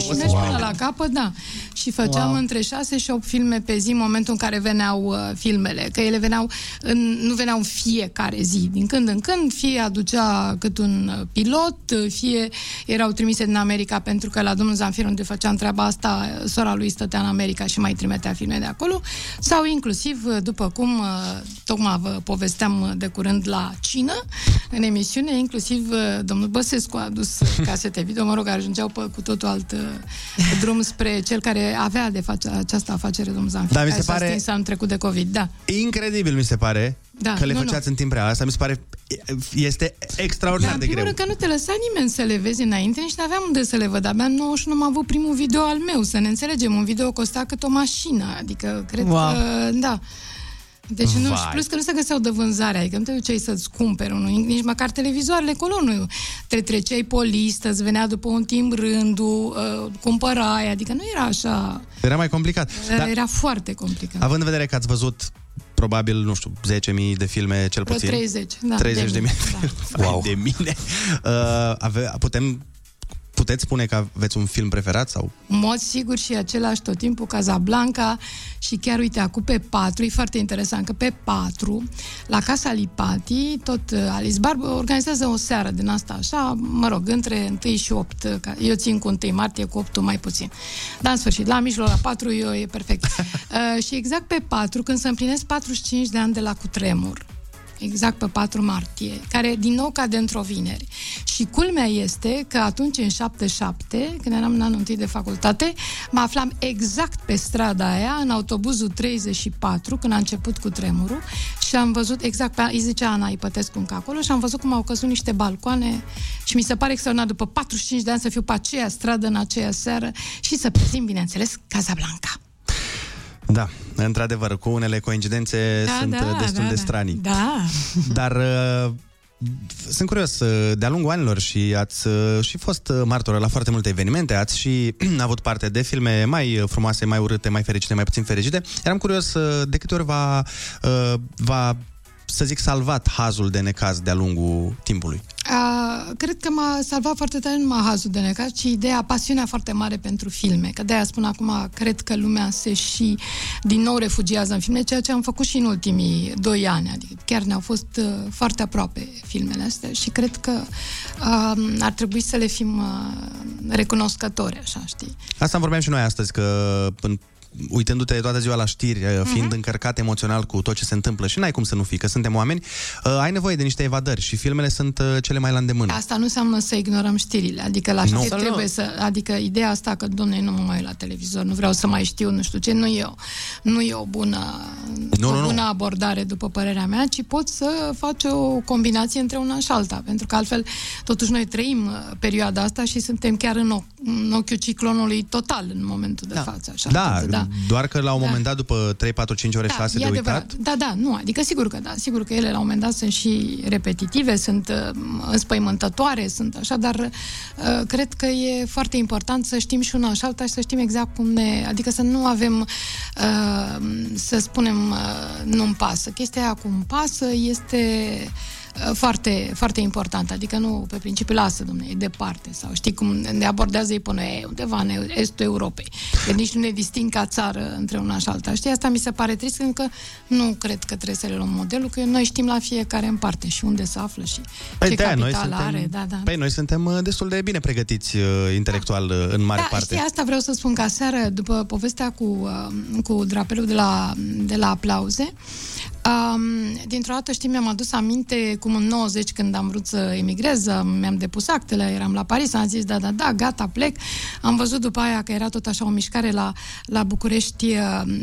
Și mergi până la capăt, da. Și făceam între 6 și 8 filme pe zi în momentul în care veneau filmele, că ele veneau, nu veneau în fiecare zi, zi. Din când în când, fie aducea cât un pilot, fie erau trimise din America, pentru că la domnul Zanfir, unde făceam treaba asta, sora lui stătea în America și mai trimitea filme de acolo, sau inclusiv, după cum tocmai vă povesteam de curând la cină, în emisiune, inclusiv domnul Băsescu a adus casete video, mă rog, ajungeau pe cu totul alt drum spre cel care avea de această afacere, domnul Zanfir, da, care s-a stins anul trecut de COVID. Da. Incredibil, mi se pare, da, că le făceați în timp real. Asta mi se pare, este extraordinar de greu. Dar, în primul rând, că nu te lăsa nimeni să le vezi înainte, nici n-aveam unde să le văd. Abia în 91 am avut primul video al meu, să ne înțelegem. Un video costa cât o mașină, adică, cred că, da. Deci nu, și plus că nu se găseau de vânzare, adică nu te duceai să-ți cumperi unul, nici măcar televizoarele colonului. Te treceai pe o listă, îți venea după un timp rândul, cumpărai, adică nu era așa... Era mai complicat. Era foarte complicat. Având în vedere că ați văzut probabil, nu știu, 10.000 de filme cel puțin. 30, da. 30 de mii. Da. Wow. De mine. Puteți spune că aveți un film preferat? Sau? În mod sigur și același tot timpul, Casablanca, și chiar, uite, acum pe 4, e foarte interesant că pe 4, la Casa Lipati, tot Alice Barbu organizează o seară din asta, așa, mă rog, între 1 și 8, eu țin cu 1 martie, cu 8 mai puțin. Dar, în sfârșit, la mijloc, la 4, e perfect. Și exact pe 4, când se împlinesc 45 de ani de la cutremur, exact pe 4 martie, care din nou cade într-o vineri. Și culmea este că atunci, în 77, când eram în anul întâi de facultate, mă aflam exact pe strada aia, în autobuzul 34, când a început cu tremurul, și am văzut exact, îi zicea Ana Ipătescu încă acolo, și am văzut cum au căzut niște balcoane și mi se pare extraordinar, după 45 de ani, să fiu pe aceea stradă, în aceea seară, și să prezint, bineînțeles, Casablanca. Da, într-adevăr, cu unele coincidențe sunt destul de stranii. Da. Dar sunt curios, de-a lungul anilor, și ați și fost martoră la foarte multe evenimente, ați și avut parte de filme mai frumoase, mai urâte, mai fericite, mai puțin fericite. Eram curios de câte ori v-a să zic, salvat hazul de necaz de-a lungul timpului. Cred că m-a salvat foarte tare nu numai hazul de necaz, ci ideea, pasiunea foarte mare pentru filme. Că de-aia spun acum, cred că lumea se și din nou refugiază în filme, ceea ce am făcut și în ultimii 2 ani. Adică chiar ne-au fost foarte aproape filmele astea și cred că ar trebui să le fim recunoscători, așa, știi? Asta am vorbeam și noi astăzi, că uitându-te toată ziua la știri, fiind încărcat emoțional cu tot ce se întâmplă, și n-ai cum să nu fii, că suntem oameni, ai nevoie de niște evadări și filmele sunt cele mai la îndemână. Asta nu înseamnă să ignorăm știrile, adică la știri trebuie să... Adică ideea asta că, dom'le, nu mă mai uit la televizor, nu vreau să mai știu, nu știu ce, nu e o bună, bună abordare, după părerea mea, ci poți să faci o combinație între una și alta, pentru că altfel, totuși, noi trăim perioada asta și suntem chiar în ochiul ciclonului total în momentul de față, așa. Da. Doar că la un moment dat, după 3, 4, 5 ore, 6 de uitat... adică sigur că ele la un moment dat sunt și repetitive, sunt înspăimântătoare, sunt așa, dar cred că e foarte important să știm și una și alta și să știm exact cum ne... Adică să nu avem, să spunem, nu-mi pasă. Chestia aia cu îmi pasă este... foarte, foarte important. Adică nu pe principiu lasă, dom'le, e departe. Sau știi cum ne abordează ei pe noi, undeva în estul Europei. Că nici nu ne disting ca țară între una și alta. Știi, asta mi se pare trist, pentru că nu cred că trebuie să le luăm modelul, că noi știm la fiecare în parte și unde se află și ce capital are. Păi noi suntem destul de bine pregătiți intelectual în mare parte. Știi, asta vreau să spun, că aseară, după povestea cu drapelul de la aplauze, dintr-o dată, știi, mi-am adus aminte cum în 90, când am vrut să emigrez, mi-am depus actele, eram la Paris, am zis da, gata, plec. Am văzut după aia că era tot așa o mișcare la București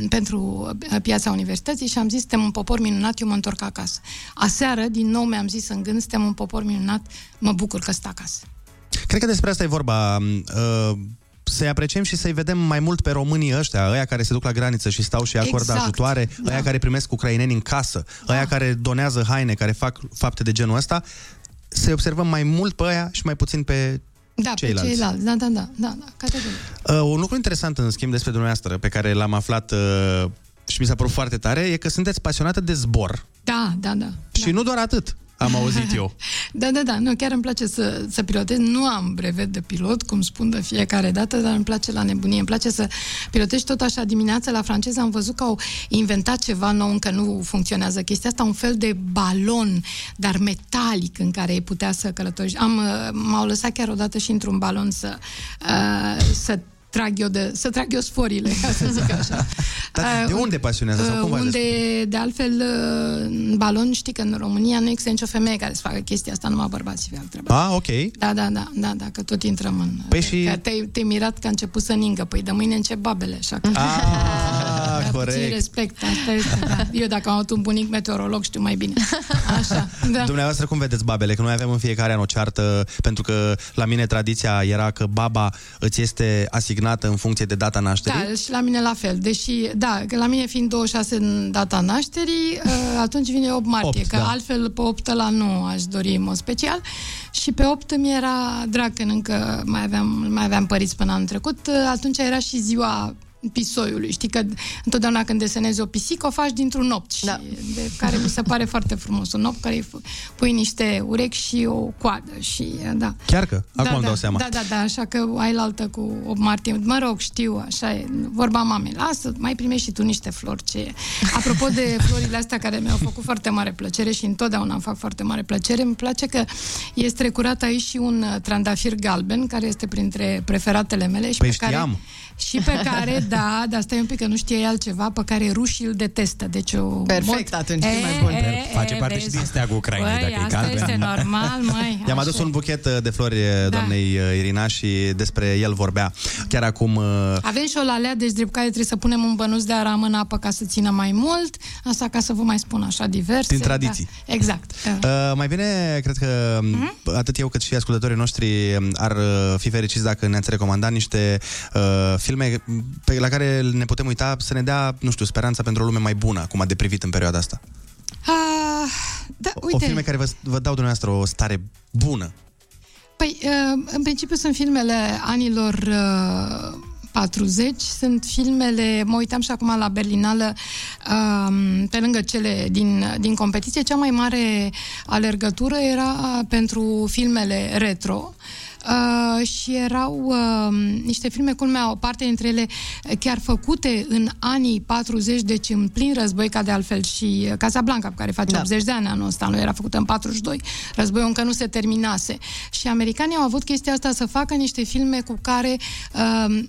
pentru piața universității și am zis, suntem un popor minunat, eu mă întorc acasă. Aseară, din nou, mi-am zis în gând, suntem un popor minunat, mă bucur că stă acasă. Cred că despre asta e vorba... Să-i apreciem și să-i vedem mai mult pe românii ăia care se duc la graniță și stau și acordă ajutoare, ăia care primesc ucraineni în casă, ăia care donează haine, care fac fapte de genul ăsta, să-i observăm mai mult pe ăia și mai puțin pe ceilalți. Pe ceilalți. Da. Un lucru interesant, în schimb, despre dumneavoastră, pe care l-am aflat și mi s-a părut foarte tare, e că sunteți pasionată de zbor. Da. Și nu doar atât. Am auzit eu. Da, nu, chiar îmi place să pilotez. Nu am brevet de pilot, cum spun de fiecare dată, dar îmi place la nebunie. Îmi place să pilotez tot așa dimineața la franceză. Am văzut că au inventat ceva nou, încă nu funcționează chestia asta, un fel de balon, dar metalic, în care ei putea să călătorești. M-au lăsat chiar odată și într-un balon să trag eu sforile, ca să zic așa. Dar de unde pasionează? Sau cum unde, de altfel, în balon, știi că în România nu există nicio femeie care să facă chestia asta, numai bărbații fac treaba. Ah, ok. Da, că tot intrăm în... Păi și... Te-ai mirat că a început să ningă. Păi de mâine încep babele, așa că... Ah, corect. Puțin respect, asta este, da. Eu dacă am avut un bunic meteorolog, știu mai bine. Așa, da. Dumneavoastră cum vedeți babele? Că noi avem în fiecare an o ceartă, pentru că la mine tradiția era că baba îți este asignată în funcție de data nașterii. Da, și la mine la fel. Deși, da, că la mine fiind 26 în data nașterii, atunci vine 8 martie, 8, că da. Altfel pe 8 ăla nu aș dori în mod special. Și pe 8 mi era drag, când încă mai aveam părinți până anul trecut. Atunci era și ziua pisoiului. Știi că întotdeauna când desenezi o pisică, o faci dintr-un opt, da. De care mi se pare foarte frumos. Un opt care pui niște urechi și o coadă. Și, da. Chiar că? Acum îmi dau seama. Da, așa că ai la altă cu 8 martie. Mă rog, știu, așa e. Vorba mamei. Lasă, mai primești și tu niște flori. Apropo de florile astea care mi-au făcut foarte mare plăcere și întotdeauna îmi fac foarte mare plăcere, îmi place că este strecurat aici și un trandafir galben, care este printre preferatele mele și pe care, da, dar stai un pic că nu știe altceva, pe care rușii îl detestă. Deci perfect, atunci e mai bun. Face parte și din steagul Ucrainei, dacă e calbe. Asta este normal, măi. I-am adus un buchet de flori doamnei Irina și despre el vorbea chiar acum. Avem și o lalea, deci drept care trebuie să punem un bănuț de aram în apă ca să țină mai mult. Asta ca să vă mai spun așa diverse. Din tradiții. Da. Exact. Mai bine, cred că atât eu cât și ascultătorii noștri ar fi fericiți dacă ne-ați recomandat niște filme la care ne putem uita să ne dea, nu știu, speranța pentru o lume mai bună, cum a de privit în perioada asta. Da, uite. O filme care vă dau dumneavoastră o stare bună. Păi, în principiu sunt filmele anilor 40, sunt filmele, mă uitam și acum la Berlinală, pe lângă cele din competiție, cea mai mare alergătură era pentru filmele retro. Și erau niște filme, culmea, o parte dintre ele chiar făcute în anii 40, deci în plin război, ca de altfel și Casablanca, pe care face 80 de ani anul ăsta, nu era făcută în 42, războiul încă nu se terminase. Și americanii au avut chestia asta să facă niște filme cu care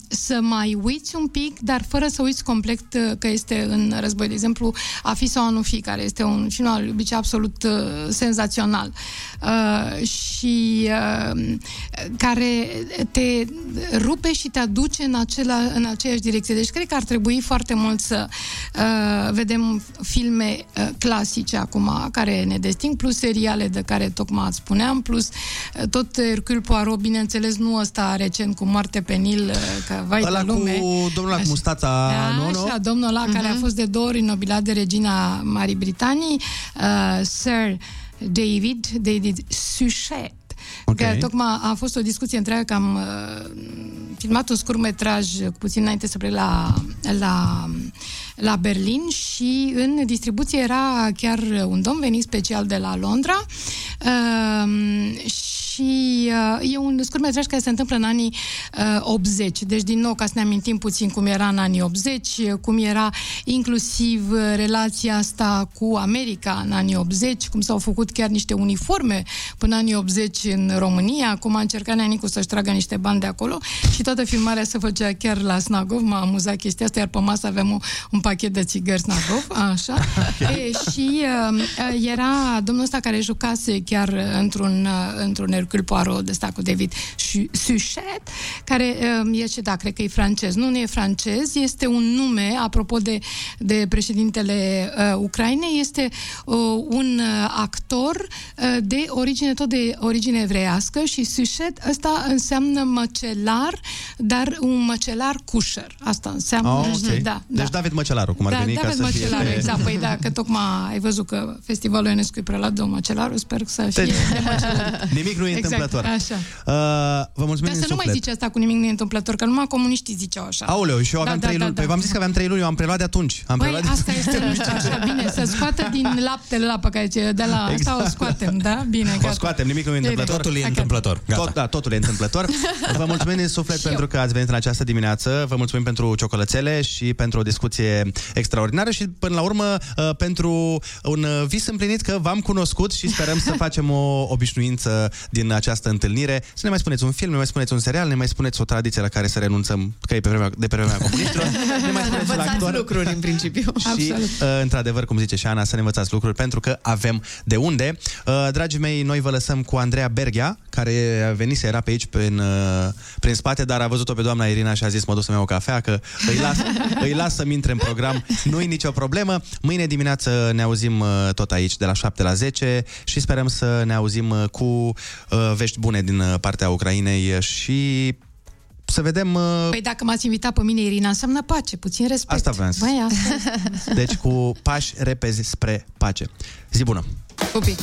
să mai uiți un pic, dar fără să uiți complet că este în război. De exemplu, A fi sau a nu fi, care este un film al iubiții absolut senzațional. Și... care te rupe și te aduce în aceeași direcție. Deci cred că ar trebui foarte mult să vedem filme clasice acum, care ne desting, plus seriale de care tocmai spuneam, plus tot Hercule Poirot, bineînțeles, nu ăsta recent cu Moarte pe Nil, că vai de lume. Cu domnul ăla cu mustața, nu? Așa, domnul ăla care a fost de 2 ori nobilat de regina Marii Britanii, Sir David Suchet. Okay. Că tocmai a fost o discuție întreagă, că am filmat un scurtmetraj cu puțin înainte să plec la Berlin și în distribuție era chiar un domn venit special de la Londra și e un scurtmetraj care se întâmplă în anii 80. Deci, din nou, ca să ne amintim puțin cum era în anii 80, cum era inclusiv relația asta cu America în anii 80, cum s-au făcut chiar niște uniforme până anii 80 în România, cum a încercat Neanicu să-și tragă niște bani de acolo și toată filmarea se făcea chiar la Snagov, m-a amuzat chestia asta, iar pe masă aveam un pachet de țigări Snagov, așa. Și era domnul ăsta care jucase chiar într-un Hercule Poirot de ăsta cu David Suchet, care cred că e francez. Nu e francez, este un nume, apropo de președintele Ucrainei, este un actor de origine, tot de origine evreiască și Suchet ăsta înseamnă măcelar, dar un măcelar cușer. Asta înseamnă. Oh, okay. Deci David Măcelaru, cum ar veni ca să fie. Exact, păi da, că tocmai ai văzut că festivalul Ionescu e preluat de un măcelaru, sper că să fie. Nimic nu e neîntâmplător. Exact, așa. Vă mulțumim din suflet. Dar să nu mai zici asta cu nimic neîntâmplător, că numai comuniștii ziceau așa. Aoleu, și eu aveam 3 luni. Păi v-am zis că aveam 3 luni, eu am preluat de atunci. Asta este, nu știu, așa, bine, să scoată din laptele la pe care de la asta o scoatem, da? Bine, gata. O scoatem, nimic nu e întâmplător. Totul e întâmplător. Totul e întâmplător. Vă mulțumim din suflet pentru că ați venit în această dimineață. Vă mulțumim pentru ciocolățele și pentru o discuție extraordinară și până la urmă pentru un vis împlinit că v-am cunoscut și sperăm să facem o obișnuință din această întâlnire. Să ne mai spuneți un film, ne mai spuneți un serial, ne mai spuneți o tradiție la care să renunțăm, că e pe vremea comuniștilor. Ne mai spuneți la actor lucruri în principiu. Și într-adevăr, cum zice și Ana, să ne învățați lucruri pentru că avem de unde. Dragii mei, noi vă lăsăm cu Andreea Berghea, care venise, era pe aici prin spate, dar a văzut-o pe doamna Irina și a zis: mă duc să-mi iau o cafea, că îi las să-mi intre în program. Nu-i nicio problemă. Mâine dimineață ne auzim tot aici, de la 7 la 10 și sperăm să ne auzim cu vești bune din partea Ucrainei și să vedem... Păi dacă m-ați invitat pe mine, Irina, înseamnă pace, puțin respect. Asta vreau să zic. Deci cu pași repezi spre pace. Zi bună! Pupi!